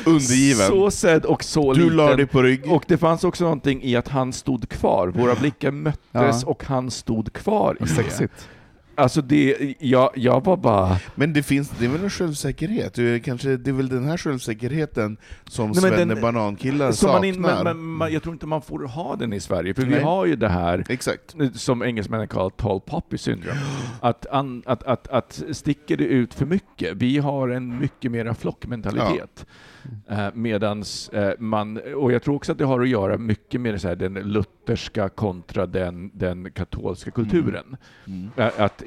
Undergiven. Så sedd och så liten. Du la dig på rygg. Och det fanns också någonting i att han stod kvar. Våra blickar möttes och han stod kvar. Sexigt. Alltså det, jag var bara... Men det är väl en självsäkerhet. Det är väl den här självsäkerheten som Svenne Banankillar saknar. Men jag tror inte man får ha den i Sverige. För vi har ju det här som engelsmännen kallar tall poppy syndrom. Att sticker det ut för mycket. Vi har en mycket mera flockmentalitet. Ja. Medans man... Och jag tror också att det har att göra mycket med så här, den lutherska kontra den katolska kulturen. Mm. Att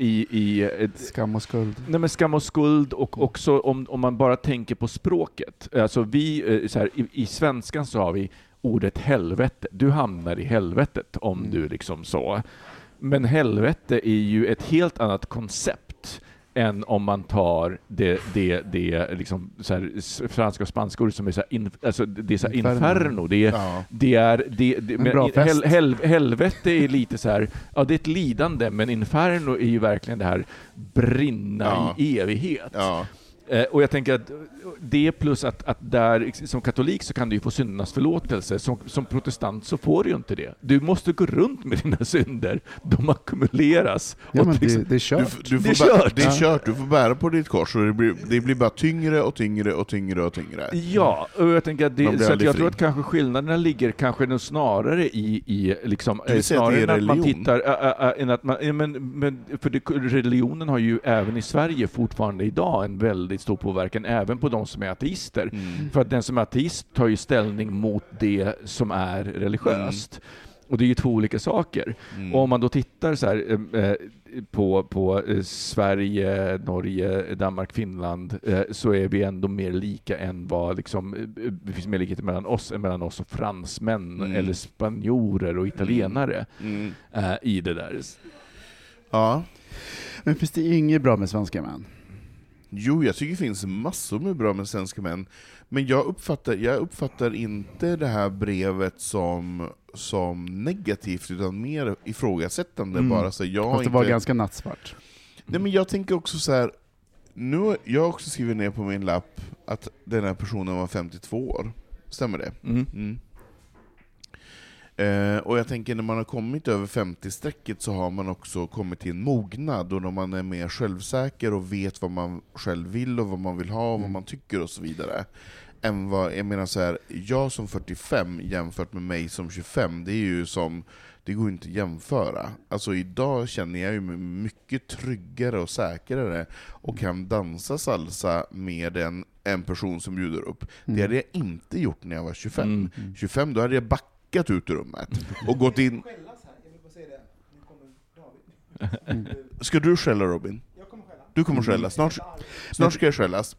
skam och skuld. Nej, men skam och skuld och också om man bara tänker på språket. Alltså vi så här, i svenskan så har vi ordet helvete. Du hamnar i helvetet om du liksom så. Men helvete är ju ett helt annat koncept än om man tar det liksom så här, franska och spanska ord som är så här det är så här inferno. Helvete är lite så här det är ett lidande men inferno är ju verkligen det här brinna i evighet. Och jag tänker att det plus att där som katolik så kan du ju få syndernas förlåtelse. Som protestant så får du ju inte det. Du måste gå runt med dina synder. De ackumuleras. Ja, men det är kört. Du får bära på ditt kors. Och det blir bara tyngre och tyngre. Ja, och jag tänker att jag tror att kanske skillnaderna ligger kanske snarare i liksom, snarare än att man tittar än att man, men för religionen har ju även i Sverige fortfarande idag en väldigt stor påverkan även på de som är ateister. Mm. För att den som är ateist tar ju ställning mot det som är religiöst. Och det är ju två olika saker. Mm. Och om man då tittar så här på Sverige, Norge, Danmark, Finland så är vi ändå mer lika än vad liksom, det finns mer likheter mellan oss än mellan oss och fransmän eller spanjorer och italienare i det där. Ja. Men finns det inget bra med svenska män? Jo, jag tycker det finns massor med bra med svenska män. Men jag uppfattar inte det här brevet som negativt utan mer ifrågasättande. Bara så jag fast det var ganska nattsvart. Nej, men jag tänker också så här. Nu, jag har också skrivit ner på min lapp att den här personen var 52 år. Stämmer det? Och jag tänker när man har kommit över 50-strecket så har man också kommit till en mognad och när man är mer självsäker och vet vad man själv vill och vad man vill ha och vad man tycker och så vidare. Än vad, jag menar så här, jag som 45 jämfört med mig som 25, det är ju som, det går inte att jämföra. Alltså idag känner jag ju mig mycket tryggare och säkrare och kan dansa salsa med en person som bjuder upp. Det hade jag inte gjort när jag var 25. 25, då hade jag backat ut ur rummet och gått in. Ska du skälla, Robin? Du kommer skälla. Snart ska jag skällas.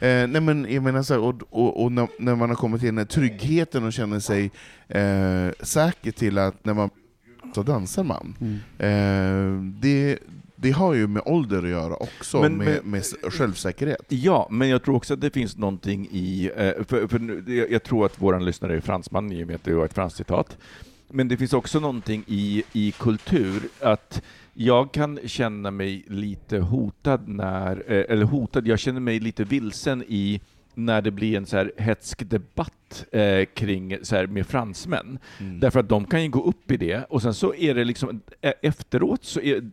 Nej, men jag menar så här, och när man har kommit till den här tryggheten och känner sig säker till att när man så dansar man. Det har ju med ålder att göra också, med självsäkerhet. Ja, men jag tror också att det finns någonting i... För jag tror att våran lyssnare är fransman i och med att det var ett franskt citat. Men det finns också någonting i kultur att... Jag kan känna mig lite hotad jag känner mig lite vilsen i när det blir en så här hetsk debatt kring så här med fransmän. Därför att de kan ju gå upp i det och sen så är det liksom efteråt så är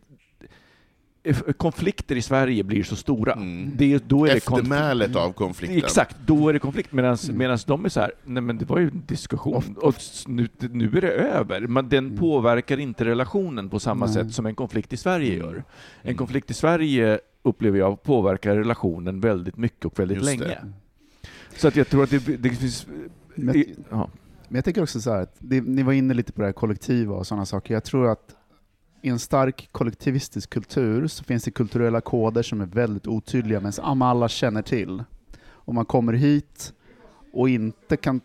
konflikter i Sverige blir så stora. Då är eftermälet det av konflikten. Exakt, då är det konflikt medan de är så här, nej men det var ju en diskussion och nu är det över. Men den påverkar inte relationen på samma sätt som en konflikt i Sverige gör. En konflikt i Sverige upplever jag påverkar relationen väldigt mycket och väldigt länge. Det. Så att jag tror att det finns... Men jag tänker också så här, att ni var inne lite på det här kollektiva och sådana saker. Jag tror att i en stark kollektivistisk kultur så finns det kulturella koder som är väldigt otydliga men som alla känner till. Om man kommer hit och inte kan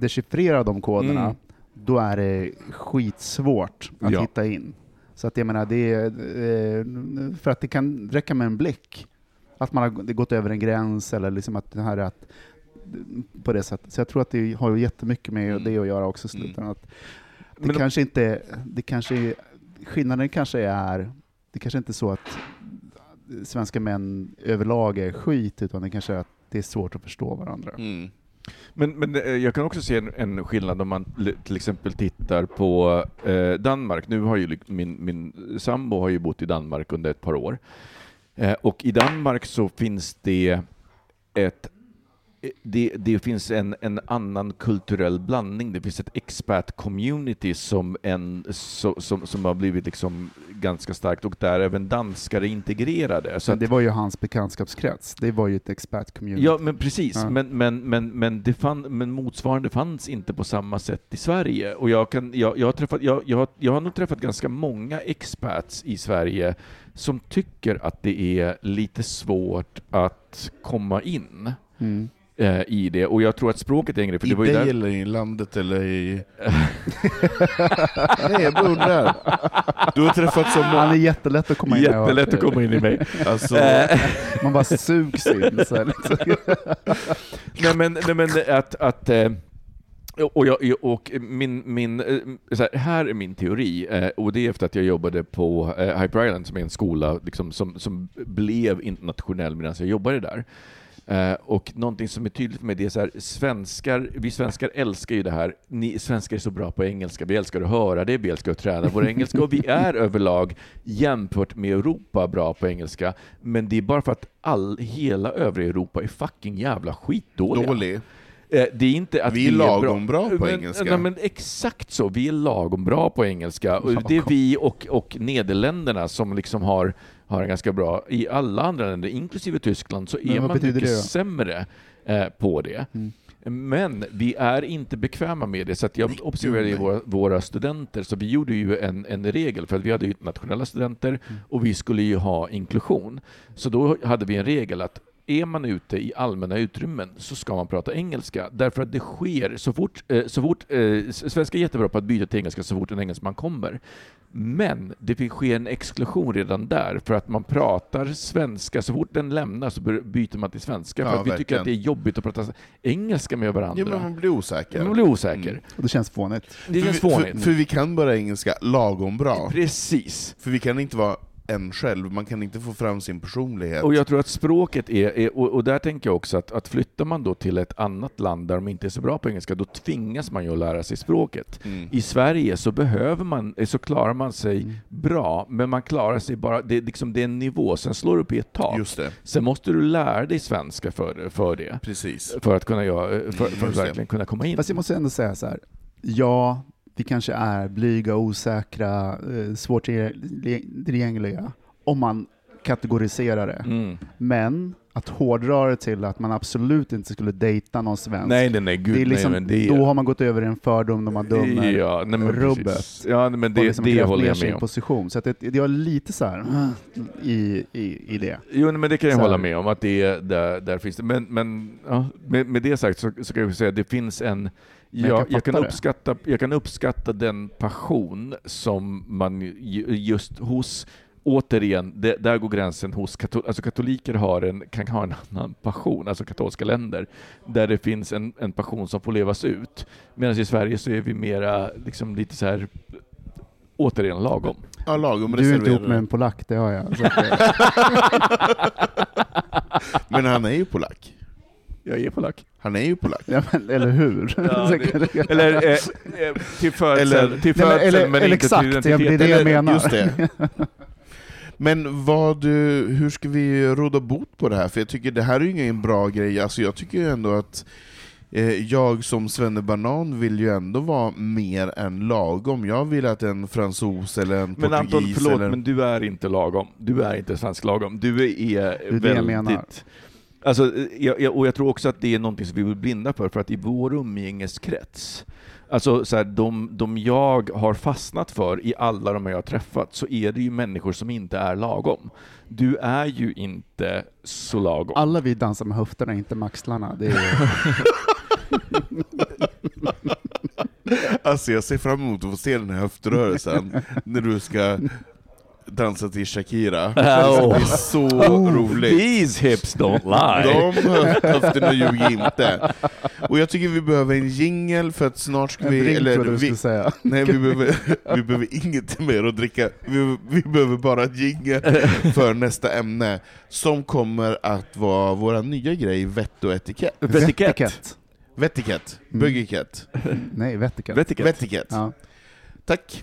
dechiffrera de koderna då är det skitsvårt att hitta in. Så att jag menar, det är, för att det kan räcka med en blick. Att man har gått över en gräns eller liksom att det här är att på det sättet. Så jag tror att det har jättemycket med det att göra också i slutändan. Skillnaden kanske är, det kanske inte är så att svenska män överlag är skit, utan det kanske är att det är svårt att förstå varandra. Men jag kan också se en skillnad om man till exempel tittar på Danmark. Nu har ju min sambo har ju bott i Danmark under ett par år. Och i Danmark så finns det Det finns en annan kulturell blandning. Det finns ett expat-community som har blivit liksom ganska starkt och där även danskare integrerade. Så men det var ju hans bekantskapskrets. Det var ju ett expat-community. Ja, men precis. Ja. Men motsvarande fanns inte på samma sätt i Sverige. Och jag har nog träffat ganska många expats i Sverige som tycker att det är lite svårt att komma in. I det, och jag tror att språket är en grej för det var ju där eller i landet eller i nej, jag undrar. Du har träffat så många, det är jättelätt att komma in i mig alltså... man bara sugs in så här. nej men att Och min här är min teori, och det är efter att jag jobbade på Hyper Island, som är en skola liksom, som blev internationell medan jag jobbade där. Och någonting som är tydligt med det är så här, vi svenskar älskar ju det här. Ni svenskar är så bra på engelska. Vi älskar att höra det, vi älskar att träna vår engelska, och vi är överlag jämfört med Europa bra på engelska. Men det är bara för att hela övriga Europa är fucking jävla skitdåliga. Det är inte att vi är lagom bra på engelska. Men exakt så, vi är lagom bra på engelska. Och det är vi och Nederländerna som liksom har en ganska bra. I alla andra länder, inklusive Tyskland, så är man mycket sämre på det. Mm. Men vi är inte bekväma med det, så att jag observerade våra studenter, så vi gjorde ju en regel, för att vi hade ju internationella studenter och vi skulle ju ha inklusion. Så då hade vi en regel att är man ute i allmänna utrymmen så ska man prata engelska, därför att det sker så fort svenska är jättebra på att byta till engelska så fort en engelsman kommer. Men det sker en exklusion redan där, för att man pratar svenska så fort den lämnar så byter man till svenska, för att vi tycker att det är jobbigt att prata engelska med varandra. Ja, men man blir osäker. Mm. Och det känns fånigt. För vi kan bara engelska lagom bra. Precis. För vi kan inte vara en själv, man kan inte få fram sin personlighet. Och jag tror att språket är och där tänker jag också att flyttar man då till ett annat land där de inte är så bra på engelska, då tvingas man ju att lära sig språket. Mm. I Sverige så klarar man sig bra, men man klarar sig bara, det är liksom, det är en nivå, sen slår du upp i ett tak. Just det. Sen måste du lära dig svenska för det. Precis. För att verkligen kunna komma in. Fast jag måste ändå säga så här, vi kanske är blyga, osäkra, svårt tillgängliga om man kategoriserar det. Mm. Men att hårdra det till att man absolut inte skulle dejta någon svensk. Nej, gud, det är liksom, då har man gått över en fördom när man dömer rubbet. Ja, men det, liksom det håller jag med om. Position. Så att det är lite så här i det. Jo, men det kan jag hålla med om. Att det är, där finns det. Men ja, med det sagt så kan jag säga att det finns en... Jag kan uppskatta den passion som man just hos, återigen, där går gränsen hos katoliker kan ha en annan passion, alltså katolska länder, där det finns en passion som får levas ut. Medan i Sverige så är vi mera liksom lite så här, återigen lagom. Ja, lagom. Du är inte ihop med en polack, det har jag. Men han är ju polack. Jag är polack. Han är ju polack. Ja, men, eller hur? Ja, till födseln, men inte till identitet. Det är det jag menar. Just det. Men hur ska vi råda bot på det här? För jag tycker det här är ju ingen bra grej. Alltså, jag tycker ju ändå att jag som svennebanan vill ju ändå vara mer än lagom. Jag vill att en fransos eller en portugis... Men Anton, förlåt, men du är inte lagom. Du är inte svensk lagom. Du är väldigt... Alltså, och jag tror också att det är någonting som vi blir blinda för att i vår umgängeskrets, alltså så här, de jag har fastnat för i alla de jag har träffat, så är det ju människor som inte är lagom. Du är ju inte så lagom. Alla vi dansar med höfterna, inte maxlarna. Det är ju... Alltså, jag ser fram emot att få se den här höftrörelsen när du ska... dansa till Shakira. Det är så roligt. These hips don't lie. De höfterna ljuger inte. Och jag tycker vi behöver en jingle, för att snart ska vi behöver inget mer att dricka. Vi behöver bara en jingle för nästa ämne, som kommer att vara våra nya grej, vett och etikett. Vettikett. Bögikett. Nej, vettikett. Ja. Tack.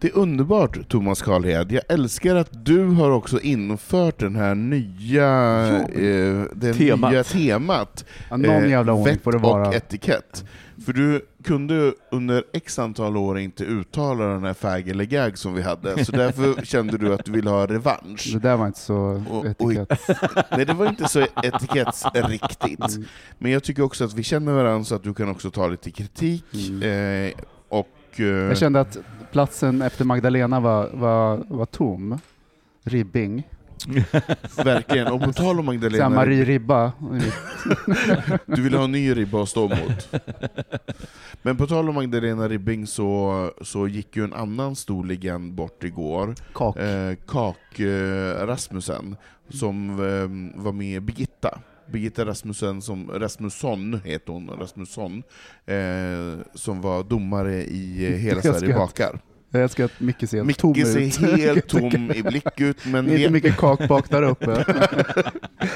Det är underbart, Thomas Karlhed. Jag älskar att du har också infört den här nya temat. Ja, någon jävla ordning får det vara. Och etikett. För du kunde under x antal år inte uttala den här fägelegag som vi hade. Så därför kände du att du ville ha revansch. Det där var inte så etikett. Nej, det var inte så etikett riktigt. Mm. Men jag tycker också att vi känner varandra så att du kan också ta lite kritik. Mm. Jag kände att platsen efter Magdalena var tom. Ribbing. Verkligen. Och på tal om Magdalena... Samma ribba. Du vill ha en ny ribba att stå mot. Men på tal om Magdalena Ribbing så gick ju en annan stor legend bort igår. Kak Rasmussen. Som var med Birgitta. Birgitta Rasmussen, som Rasmusson heter hon, Rasmusson, som var domare i Hela Sverige bakar. Jag ska att Micke ser helt tom ut. Micke ser helt tom i blick ut, men det är inte mycket kakbak där uppe.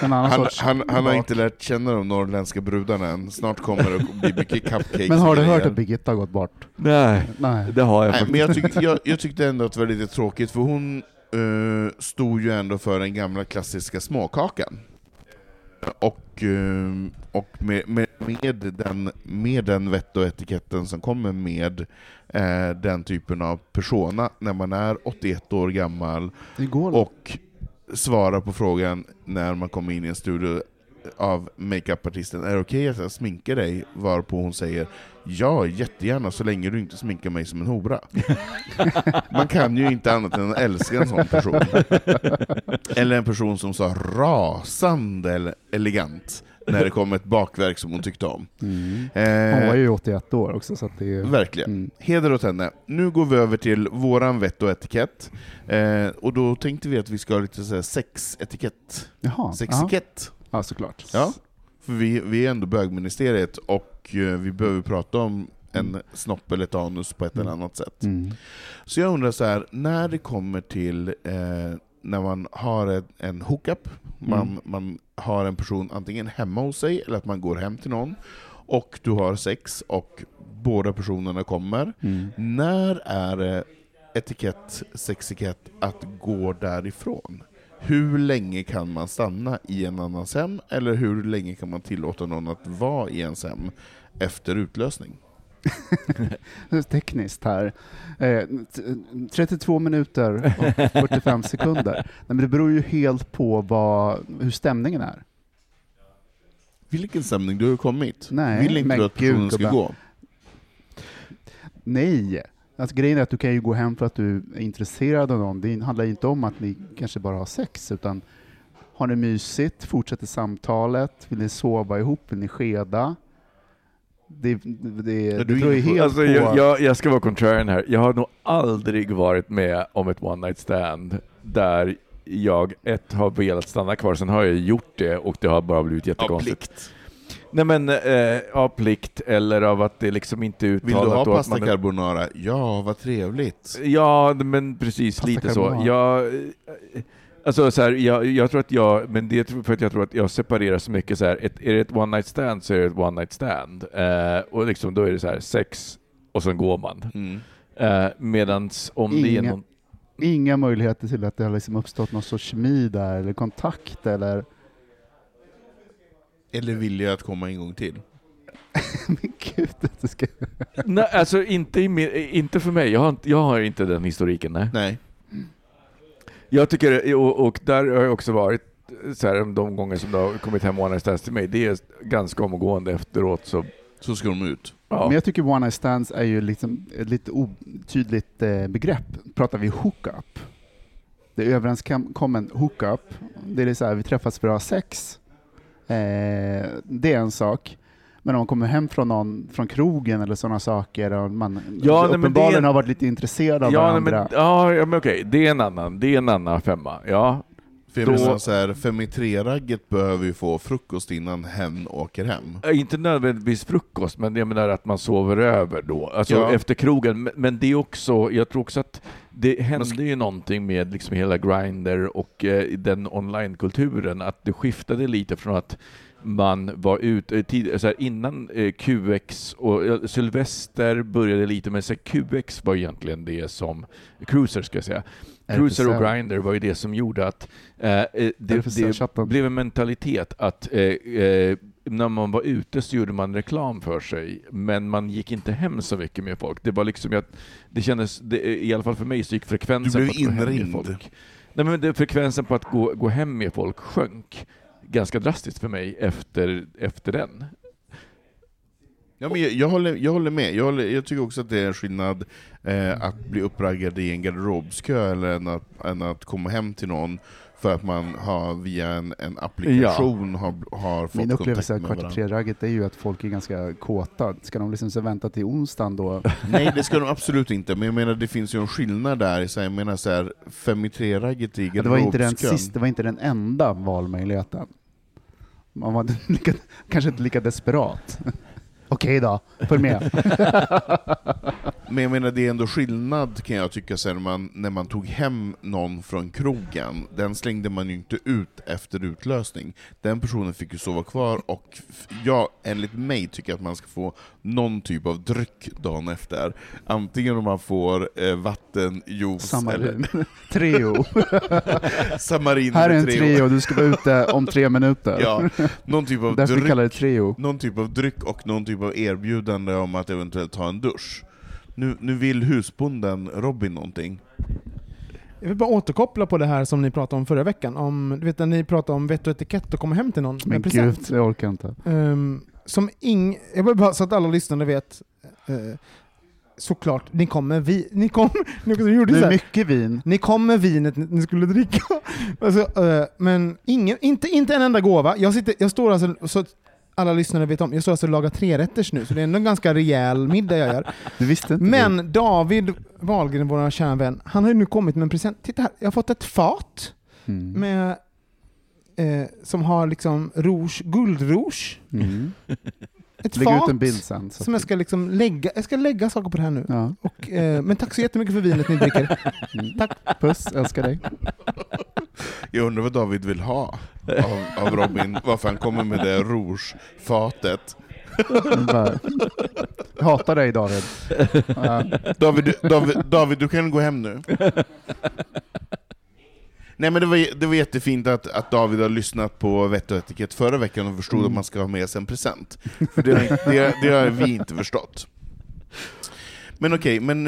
Han har inte lärt känna de norrländska brudarna än. Snart kommer det att bli mycket cupcakes. Men har du hört att Birgitta gått bort? Nej, det har jag faktiskt. Men jag tyckte ändå att det var lite tråkigt, för hon stod ju ändå för den gamla klassiska småkakan. Och med den vett och etiketten som kommer med den typen av persona när man är 81 år gammal och svarar på frågan när man kommer in i en studio av makeupartisten: är det okej att jag sminkar dig? Varpå hon säger: ja, jättegärna, så länge du inte sminkar mig som en hora. Man kan ju inte annat än att älska en sån person. Eller en person som sa rasande elegant när det kom ett bakverk som hon tyckte om. Mm. Hon var ju 81 år också. Så att det är... Verkligen. Mm. Heder åt henne. Nu går vi över till våran vett och etikett. Och då tänkte vi att vi ska ha lite så här sexetikett. Jaha. Sexetikett. Ja, såklart. Ja, för vi är ändå bögministeriet och vi behöver prata om en snopp eller ett anus på ett eller annat sätt. Mm. Så jag undrar så här, när det kommer till när man har en hookup, man har en person antingen hemma hos sig eller att man går hem till någon och du har sex och båda personerna kommer. Mm. När är det etikett, sexetikett att gå därifrån? Hur länge kan man stanna i en annans hem? Eller hur länge kan man tillåta någon att vara i ens hem efter utlösning? Det är tekniskt här. 32 minuter och 45 sekunder. Nej, men det beror ju helt på hur stämningen är. Vilken stämning du har kommit? Nej, vill inte att personen ska gå? Nej. Alltså, grejen är att du kan ju gå hem för att du är intresserad av någon. Det handlar inte om att ni kanske bara har sex, utan har ni mysigt, fortsätter samtalet, vill ni sova ihop, vill ni skeda? Det beror ju helt alltså, på... Jag ska vara contrarian här. Jag har nog aldrig varit med om ett one night stand där jag har velat stanna kvar, sen har jag gjort det och det har bara blivit jättekonstigt. Nej, men av plikt eller av att det liksom inte uttalat. Vill du ha pasta carbonara? Ja, vad trevligt. Ja, men precis pasta lite carbonara. Så. Jag tror att jag separerar så mycket så här, är det ett one night stand så är det ett one night stand. Och liksom då är det så här sex och sen går man. Mm. Medans om det är någon... Inga möjligheter till att det har liksom uppstått någon sorts kemi där eller kontakt eller... Eller vill jag att komma en gång till? Men gud, det ska... Nej, alltså inte för mig. Jag har inte den historiken, nej. Jag tycker, och där har jag också varit så här, de gånger som det har kommit hem one night stands till mig, det är ganska omgående efteråt så ska de ut. Ja. Men jag tycker one night stands är ju liksom ett lite otydligt begrepp. Pratar vi hookup? Det är överenskommen hookup. Det är så här, vi träffas för att ha sex. Det är en sak. Men om man kommer hem från någon från krogen eller sådana saker och man uppenbarligen har varit lite intresserad av varandra. Okej. Det är en annan femma. Ja. Då, så här, 5-3-ragget behöver ju få frukost innan hen åker hem. Inte nödvändigtvis frukost, men jag menar att man sover över då. Alltså efter krogen. Men det är också, jag tror också att det hände ju någonting med liksom hela Grindr och den online-kulturen. Att det skiftade lite från att man var ute innan QX och Sylvester började lite, men så QX var egentligen det som Cruiser ska jag säga. Cruiser och Grindr var ju det som gjorde att det blev en mentalitet att när man var ute så gjorde man reklam för sig, men man gick inte hem så mycket med folk. Det var liksom det kändes i alla fall för mig så gick frekvensen du blev inringd. Folk. Nej, men frekvensen på att gå hem med folk sjönk ganska drastiskt för mig efter den. Ja, men jag håller med. Jag tycker också att det är en skillnad att bli uppraggad i en garderobskö eller än att komma hem till någon för att man har via en applikation har fått kontakt med varandra. Min upplevelse av 3:15-ragget är ju att folk är ganska kåta. Ska de liksom så vänta till onsdagen då? Nej, det ska de absolut inte. Men jag menar, det finns ju en skillnad där. Så jag menar så här, 5:3-ragget i garderobskön. Det var inte den enda valmöjligheten. Man var kanske inte lika desperat. Okej då, följ med. Men jag menar, det är ändå skillnad kan jag tycka så här, när man tog hem någon från krogen. Den slängde man ju inte ut efter utlösning. Den personen fick ju sova kvar och jag enligt mig tycker att man ska få någon typ av dryck dagen efter. Antingen om man får vatten, juice Samarin. Eller... Treo. Samarin. Här är en treo, du ska vara ute om 3 minuter. Ja, någon typ av dryck. Vi kallar det treo. Någon typ av dryck och någon typ av erbjudande om att eventuellt ta en dusch. Nu vill husbonden Robin någonting. Jag vill bara återkoppla på det här som ni pratade om förra veckan. Om, du vet när ni pratade om vett och etikett och komma hem till någon. Men gud, det orkar inte. Jag vill bara så att alla lyssnare vet... Såklart, ni kom med vinet ni skulle dricka. Alltså, men ingen, inte en enda gåva. Jag står alltså... Så, alla lyssnare vet om. Jag står alltså och lagar 3-rätters nu. Så det är en ganska rejäl middag jag gör. Du visste inte. Men det. David Wahlgren, vår kära vän, han har ju nu kommit med en present. Titta här, jag har fått ett fat med, som har liksom rouge, guldrouge. Mm. Ett lägg fat ut en bild sen, som jag ska liksom lägga. Jag ska lägga saker på det här nu. Ja. Och, men tack så jättemycket för vinet ni dricker. Mm. Tack. Puss, älskar dig. Jag undrar vad David vill ha av Robin. Varför han kommer med det rouge-fatet. Jag hatar dig, David. David, du kan gå hem nu. Nej, men det var jättefint att David har lyssnat på vett och etikett förra veckan och förstod att man ska ha med sig en present. För det har vi inte förstått. Men okej, men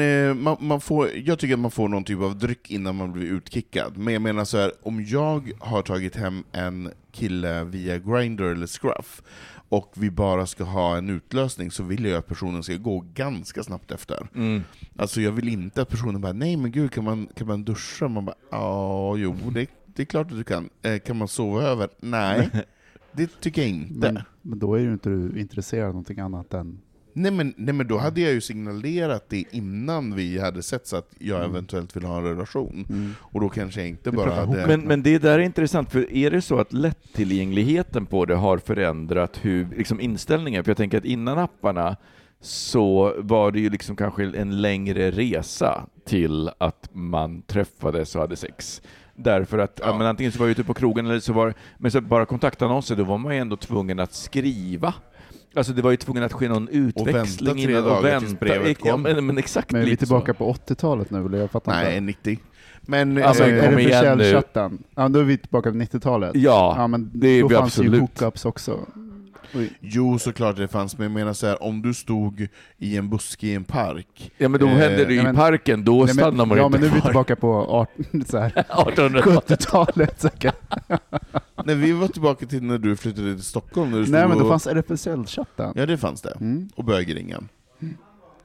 man får, jag tycker att man får någon typ av dryck innan man blir utkickad. Men jag menar så här, om jag har tagit hem en kille via Grindr eller Scruff och vi bara ska ha en utlösning så vill jag att personen ska gå ganska snabbt efter. Mm. Alltså jag vill inte att personen bara, nej men gud, kan man duscha? Man bara, ja, jo, det är klart att du kan. Kan man sova över? Nej, det tycker jag inte. Men då är ju inte du intresserad av någonting annat än... Nej men då hade jag ju signalerat det innan vi hade sett så att jag eventuellt vill ha en relation. Mm. Och då kanske jag inte bara hade... Men det där är intressant, för är det så att lättillgängligheten på det har förändrat hur, liksom inställningen? För jag tänker att innan apparna så var det ju liksom kanske en längre resa till att man träffades och hade sex. Därför att men antingen så var jag ute på krogen eller så var... Men så bara kontaktannonser, då var man ju ändå tvungen att skriva. Alltså det var ju tvungen att ske någon utväxling och vänta 3 dagar tills brevet kom. Men exakt. Men är vi tillbaka på 80-talet nu? Eller jag fattar inte. Nej, 90. Men alltså, är det källchatten? Ja, då är vi tillbaka på 90-talet. Ja, men det då fanns ju hookups också. Oj. Jo, såklart det fanns, men jag menar så här, om du stod i en buske i en park. Ja, men då hände det i parken, då stannar man inte. Ja, men nu är vi tillbaka på 1870-talet säkert. Nej, vi var tillbaka till när du flyttade till Stockholm. När du nej, men då fanns RFSL-chatten. Ja, det fanns det. Mm. Och bögringen.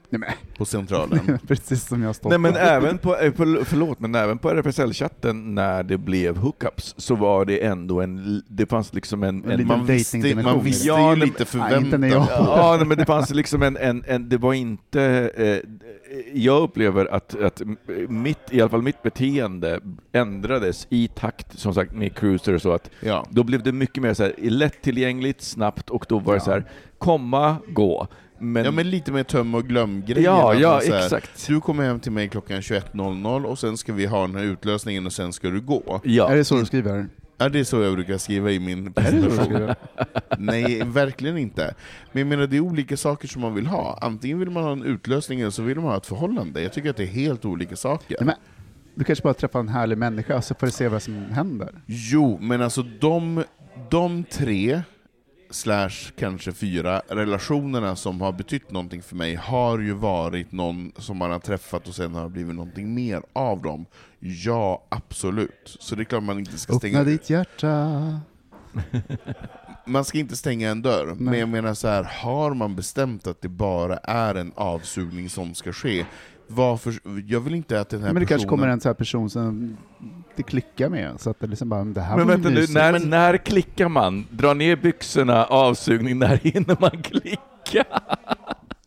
Nej, på centralen. Precis som jag stod. Nej, men även på förlåt, men även på RFSL-chatten när det blev hookups så var det ändå en, det fanns liksom en man visste ju lite förväntan. Ja, men det fanns liksom en det var inte jag upplever att mitt, i alla fall mitt beteende ändrades i takt som sagt med cruiser, så att ja. Då blev det mycket mer så här lättillgängligt, snabbt, och då var det så här komma, gå. Men... Ja, men lite mer töm och glöm grejer. Ja, exakt. Du kommer hem till mig klockan 21.00 och sen ska vi ha den här utlösningen och sen ska du gå. Ja. Är det så du skriver? Ja, det är så jag brukar skriva i min presentation. Nej, verkligen inte. Men jag menar, det är olika saker som man vill ha. Antingen vill man ha en utlösning eller så vill man ha ett förhållande. Jag tycker att det är helt olika saker. Nej, men... Du kanske bara träffar en härlig människa och så får du se vad som händer. Jo, men alltså de tre... slash kanske 4 relationerna som har betytt någonting för mig har ju varit någon som man har träffat och sen har blivit någonting mer av dem. Ja, absolut. Så det är klart man inte ska stänga... Öppna ditt hjärta. Man ska inte stänga en dörr. Nej. Men jag menar så här, har man bestämt att det bara är en avsugning som ska ske, varför? Jag vill inte att den här personen... Men det kanske kommer en sån här person som... det klickar med, så att det liksom bara det här. Men vänta nu, när klickar man? Dra ner byxorna, avsugning, när hinner man klicka?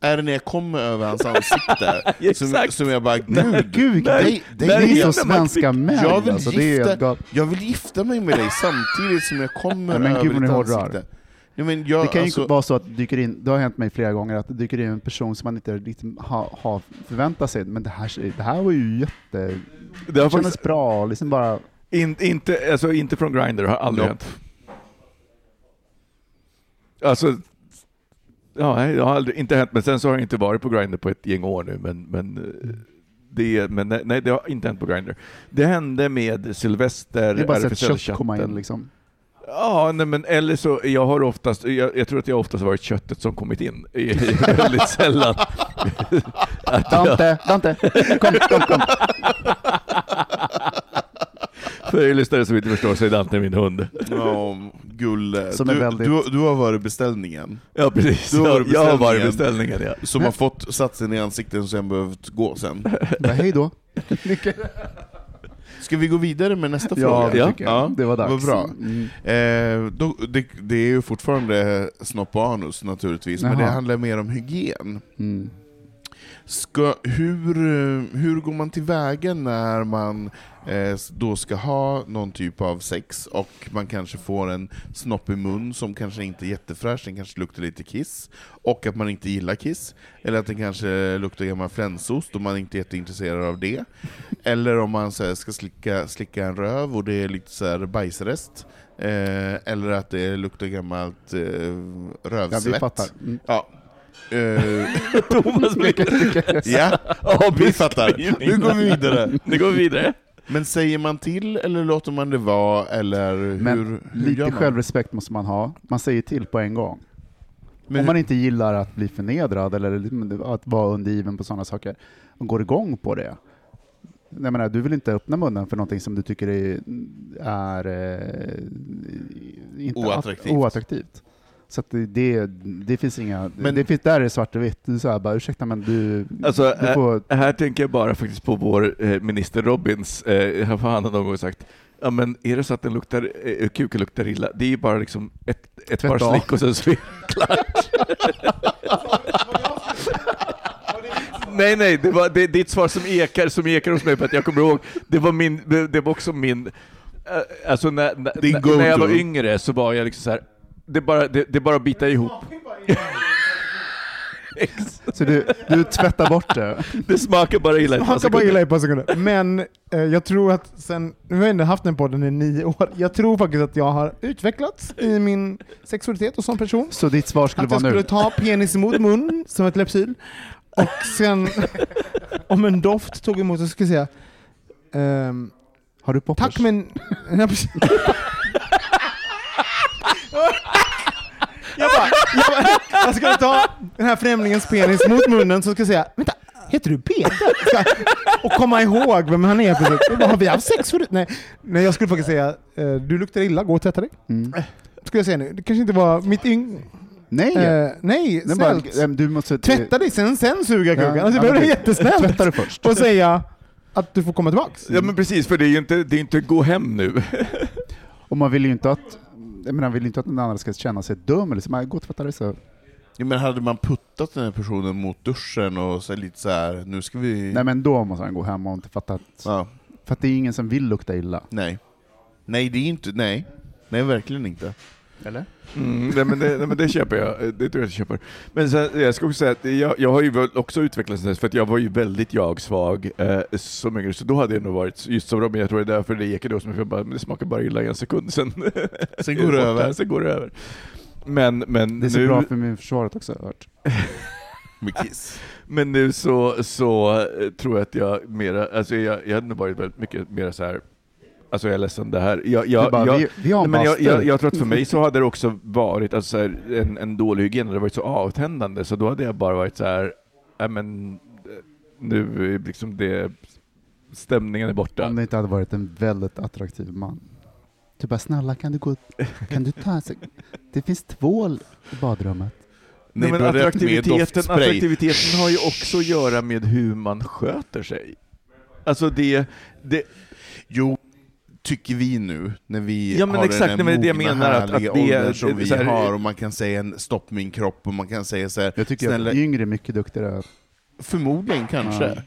Är det när jag kommer över hans ansikte som jag bara gud, det är så svenska män. Jag vill gifta mig med dig samtidigt som jag kommer över ditt ansikte. Nej, men det kan ju vara så att dyker in, det har hänt mig flera gånger att det dyker in en person som man inte liksom har förväntat sig, men det här var ju jätte... Det har kändes bra, liksom bara... Inte från Grindr, har aldrig hänt. Alltså, jag har aldrig, inte hänt, men sen så har jag inte varit på Grindr på ett gäng år nu, men det har inte hänt på Grindr. Det hände med Sylvester... Det är bara så att kött komma in liksom. Ja, nej, men eller så jag har oftast jag tror att jag oftast varit köttet som kommit in. Väldigt sällan. Dante, kom. För er lyssnare som inte förstår så är Dante min hund. Ja, gulle. Du har varit beställningen. Ja, precis. Jag har varit beställningen, ja. Som har fått satsen i ansiktet och sen behövt gå sen. Ja, hej då. Ska vi gå vidare med nästa fråga? Ja, det var dags. Vad bra. Mm. Det är ju fortfarande snopp och anus naturligtvis. Jaha. Men det handlar mer om hygien. Mm. Hur går man tillväga när man då ska ha någon typ av sex och man kanske får en snopp i mun som kanske inte är jättefräsch, den kanske luktar lite kiss och att man inte gillar kiss, eller att den kanske luktar gammal flänsost och man inte är jätteintresserad av det, eller om man så här, ska slicka en röv och det är lite så här bajsrest, eller att det luktar gammalt rövsvett. Ja. Thomas blir... Ja, vi fattar. Nu går vi vidare. Men säger man till eller låter man det vara, eller hur gör man? Självrespekt måste man ha. Man säger till på en gång. Men om man inte gillar att bli förnedrad eller att vara undergiven på sådana saker, man går igång på det. Jag menar, du vill inte öppna munnen för någonting som du tycker är inte oattraktivt. Så att det finns inga... Men det finns, där är svart och vitt. Du säger bara, ursäkta, men du... Alltså, du får... Här tänker jag bara faktiskt på vår minister Robins. Han har någon gång sagt, ja, men är det så att den luktar, kuken luktar illa? Det är ju bara liksom ett par slick och sen så är det klart. Nej, det var ditt svar som ekar hos mig för att jag kommer ihåg. Det var också min... Alltså när jag var yngre så var jag liksom så här... Det bara bita ihop. Så du tvättar bort det. Det smakar bara illa. I ett par sekunder. Men jag tror att sen... Nu har jag ändå haft den podden i 9 år. Jag tror faktiskt att jag har utvecklats i min sexualitet och som person. Så ditt svar skulle vara nu? Att jag skulle ta penis mot mun som ett lepsyl. Och sen... Om en doft tog emot så skulle jag säga... har du poppers? Tack, men... Jag bara... ska ta den här främlingens penis mot munnen så ska jag säga, vänta, heter du Peter? Ska, och komma ihåg vem han är. Har vi haft sex förut? Nej, jag skulle faktiskt säga, du luktar illa, gå och tvätta dig. Mm. Skulle jag säga nu, det kanske inte var mitt yng... nej, snällt. Du måste tvätta dig, sen suga kuken. Ja, alltså, det var jättesnällt. Tvätta dig först. Och säga att du får komma tillbaks. Ja, men precis, för det är inte gå hem nu. Och man vill ju inte att... man vill inte att den andra ska känna sig dum. Eller så man går och tvättar dig så... Ja, men hade man puttat den här personen mot duschen och så lite så här, nu ska vi... Nej, men då måste han gå hem och inte fatta att... Ja. För att det är ingen som vill lukta illa. Nej, det är inte... Nej, verkligen inte. Eller? Mm, nej, men det köper jag. Det tror jag köper. Men sen, jag ska också säga att jag har ju också utvecklats sen dess, för att jag var ju väldigt svag så mycket. Så då hade jag nog varit just som Robin. Jag tror det är därför det gick då som jag bara, det smakar bara illa en sekund. Sen går det över. Men det är så nu... bra för min försvaret också, jag har hört. Med kiss. Men nu så tror jag att jag mera, alltså jag hade nog varit väldigt mycket mer så här. Alltså jag är ledsen det här. Jag tror att för mig så hade det också varit alltså så här, en dålig hygien. Det hade varit så avtändande. Så då hade jag bara varit så här, men nu liksom det, stämningen är borta. Om det inte hade varit en väldigt attraktiv man. Du bara, snälla, kan du ta? Det finns tvål i badrummet. Nej, men attraktiviteten har ju också att göra med hur man sköter sig. Alltså det jo, tycker vi nu när vi har exakt, den här härliga åldern som vi har, och man kan säga en stopp min kropp, och man kan säga så här, jag tycker snälla, jag är yngre mycket duktigare. Förmodligen kanske. Ja.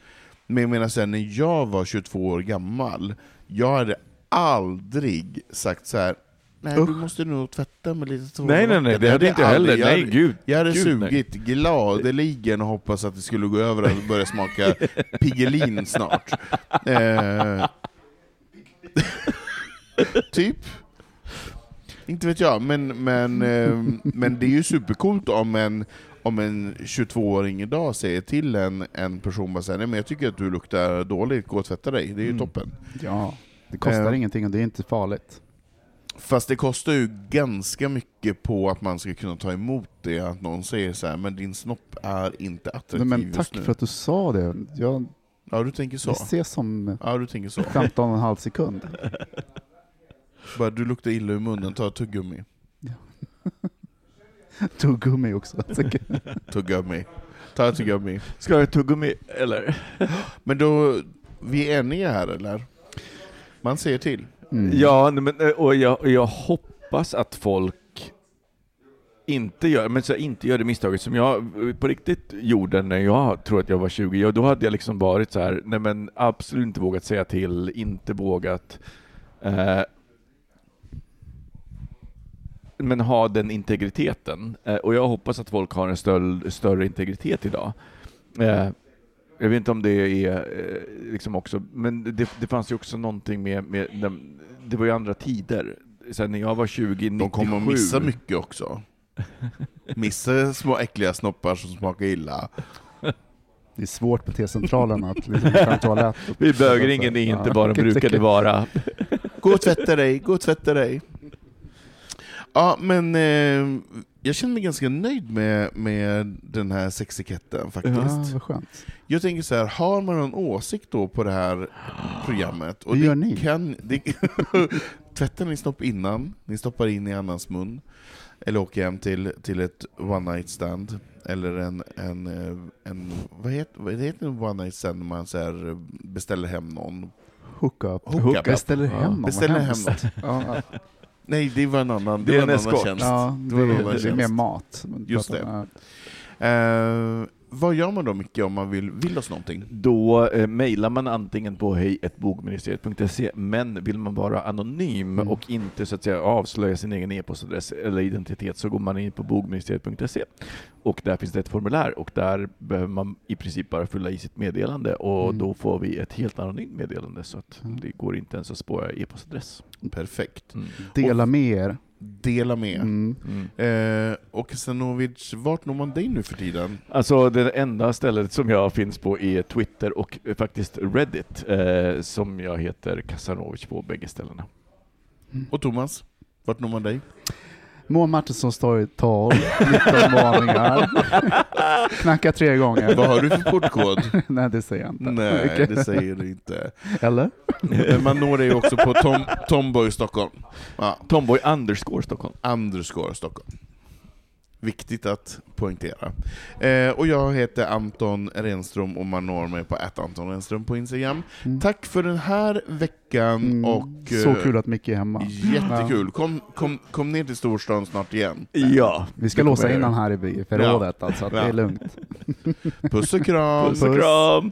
Men jag menar så här, när jag var 22 år gammal, jag hade aldrig sagt så här, nej, du måste nog tvätta med lite tvål. Nej, det hade inte heller. Nej, gud. Jag hade sugit gladeligen och hoppas att det skulle gå över och börja smaka Piggelin snart. Typ. Inte vet jag, men det är ju supercoolt om en 22-åring idag säger till en person bara säger, nej, men jag tycker att du luktar dåligt, gå och tvätta dig. Det är ju toppen. Ja. Det kostar ingenting och det är inte farligt. Fast det kostar ju ganska mycket på att man ska kunna ta emot det. Att någon säger så här, men din snopp är inte attraktiv. Nej, men tack för att du sa det. Ja, du tänker så. Jag ses som 15,5 sekund. Bara, du luktar illa i munnen, ta tuggummi. Ja. Tuggummi också. Tuggummi. Ta tuggummi. Ska jag tuggummi eller? Men då, vi är eniga här eller? Man ser till. Mm. Ja, men, och jag hoppas att folk inte gör det misstaget som jag på riktigt gjorde när jag tror att jag var 20. Och då hade jag liksom varit så här, nej, men absolut inte vågat säga till, inte vågat men ha den integriteten. Och jag hoppas att folk har en större integritet idag. Jag vet inte om det är liksom också, men det fanns ju också någonting med det var ju andra tider. Sen när jag var 20, de kommer att missa mycket också. Missa små äckliga snoppar som smakar illa. Det är svårt på T-centralen att liksom ta toalett. Vi böger ingen, det är inte vad de brukade vara. Gå och tvätta dig. Ja, men jag känner mig ganska nöjd med den här sexiketten faktiskt. Ja, vad skönt. Jag tänker så här, har man någon åsikt då på det här programmet? Och det kan ni? Tvättar ni snopp innan, ni stoppar in i annans mun. Eller åker hem till ett one night stand. Eller en vad heter en one night stand när man så här beställer hem någon? Hook up. Beställer hem någon. Ja. Nej, det var en annan. Det var en annan tjänst. Ja, det är mer mat. Just det. Vad gör man då, Micke, om man vill oss någonting? Då mejlar man antingen på hej@bogministeriet.se, men vill man vara anonym och inte så att säga avslöja sin egen e-postadress eller identitet, så går man in på bogministeriet.se och där finns det ett formulär, och där behöver man i princip bara fylla i sitt meddelande, och då får vi ett helt anonymt meddelande, så att det går inte ens att spåra e-postadress. Perfekt. Mm. Dela med er. Och Kasanovic, vart når man dig nu för tiden? Alltså det enda stället som jag finns på är Twitter och faktiskt Reddit, som jag heter Kasanovic på bägge ställena. Och Thomas, vart når man dig? Moa Martinsson står i tal 19 varningar. Knacka 3 gånger. Vad har du för portkod? Nej, det säger jag inte. Nej, det säger du inte. Eller? Man når dig också på Tomboy Stockholm. Ja. Tomboy _ Stockholm. Underscore Stockholm. Viktigt att poängtera. Och jag heter Anton Renström och man når mig på @AntonRenström på Instagram. Mm. Tack för den här veckan. Mm. Och, så kul att Micke är hemma. Jättekul. Kom ner till storstan snart igen. Ja. Vi ska låsa in han här i förrådet. Ja. Alltså, att det är lugnt. Puss och kram. Puss och kram.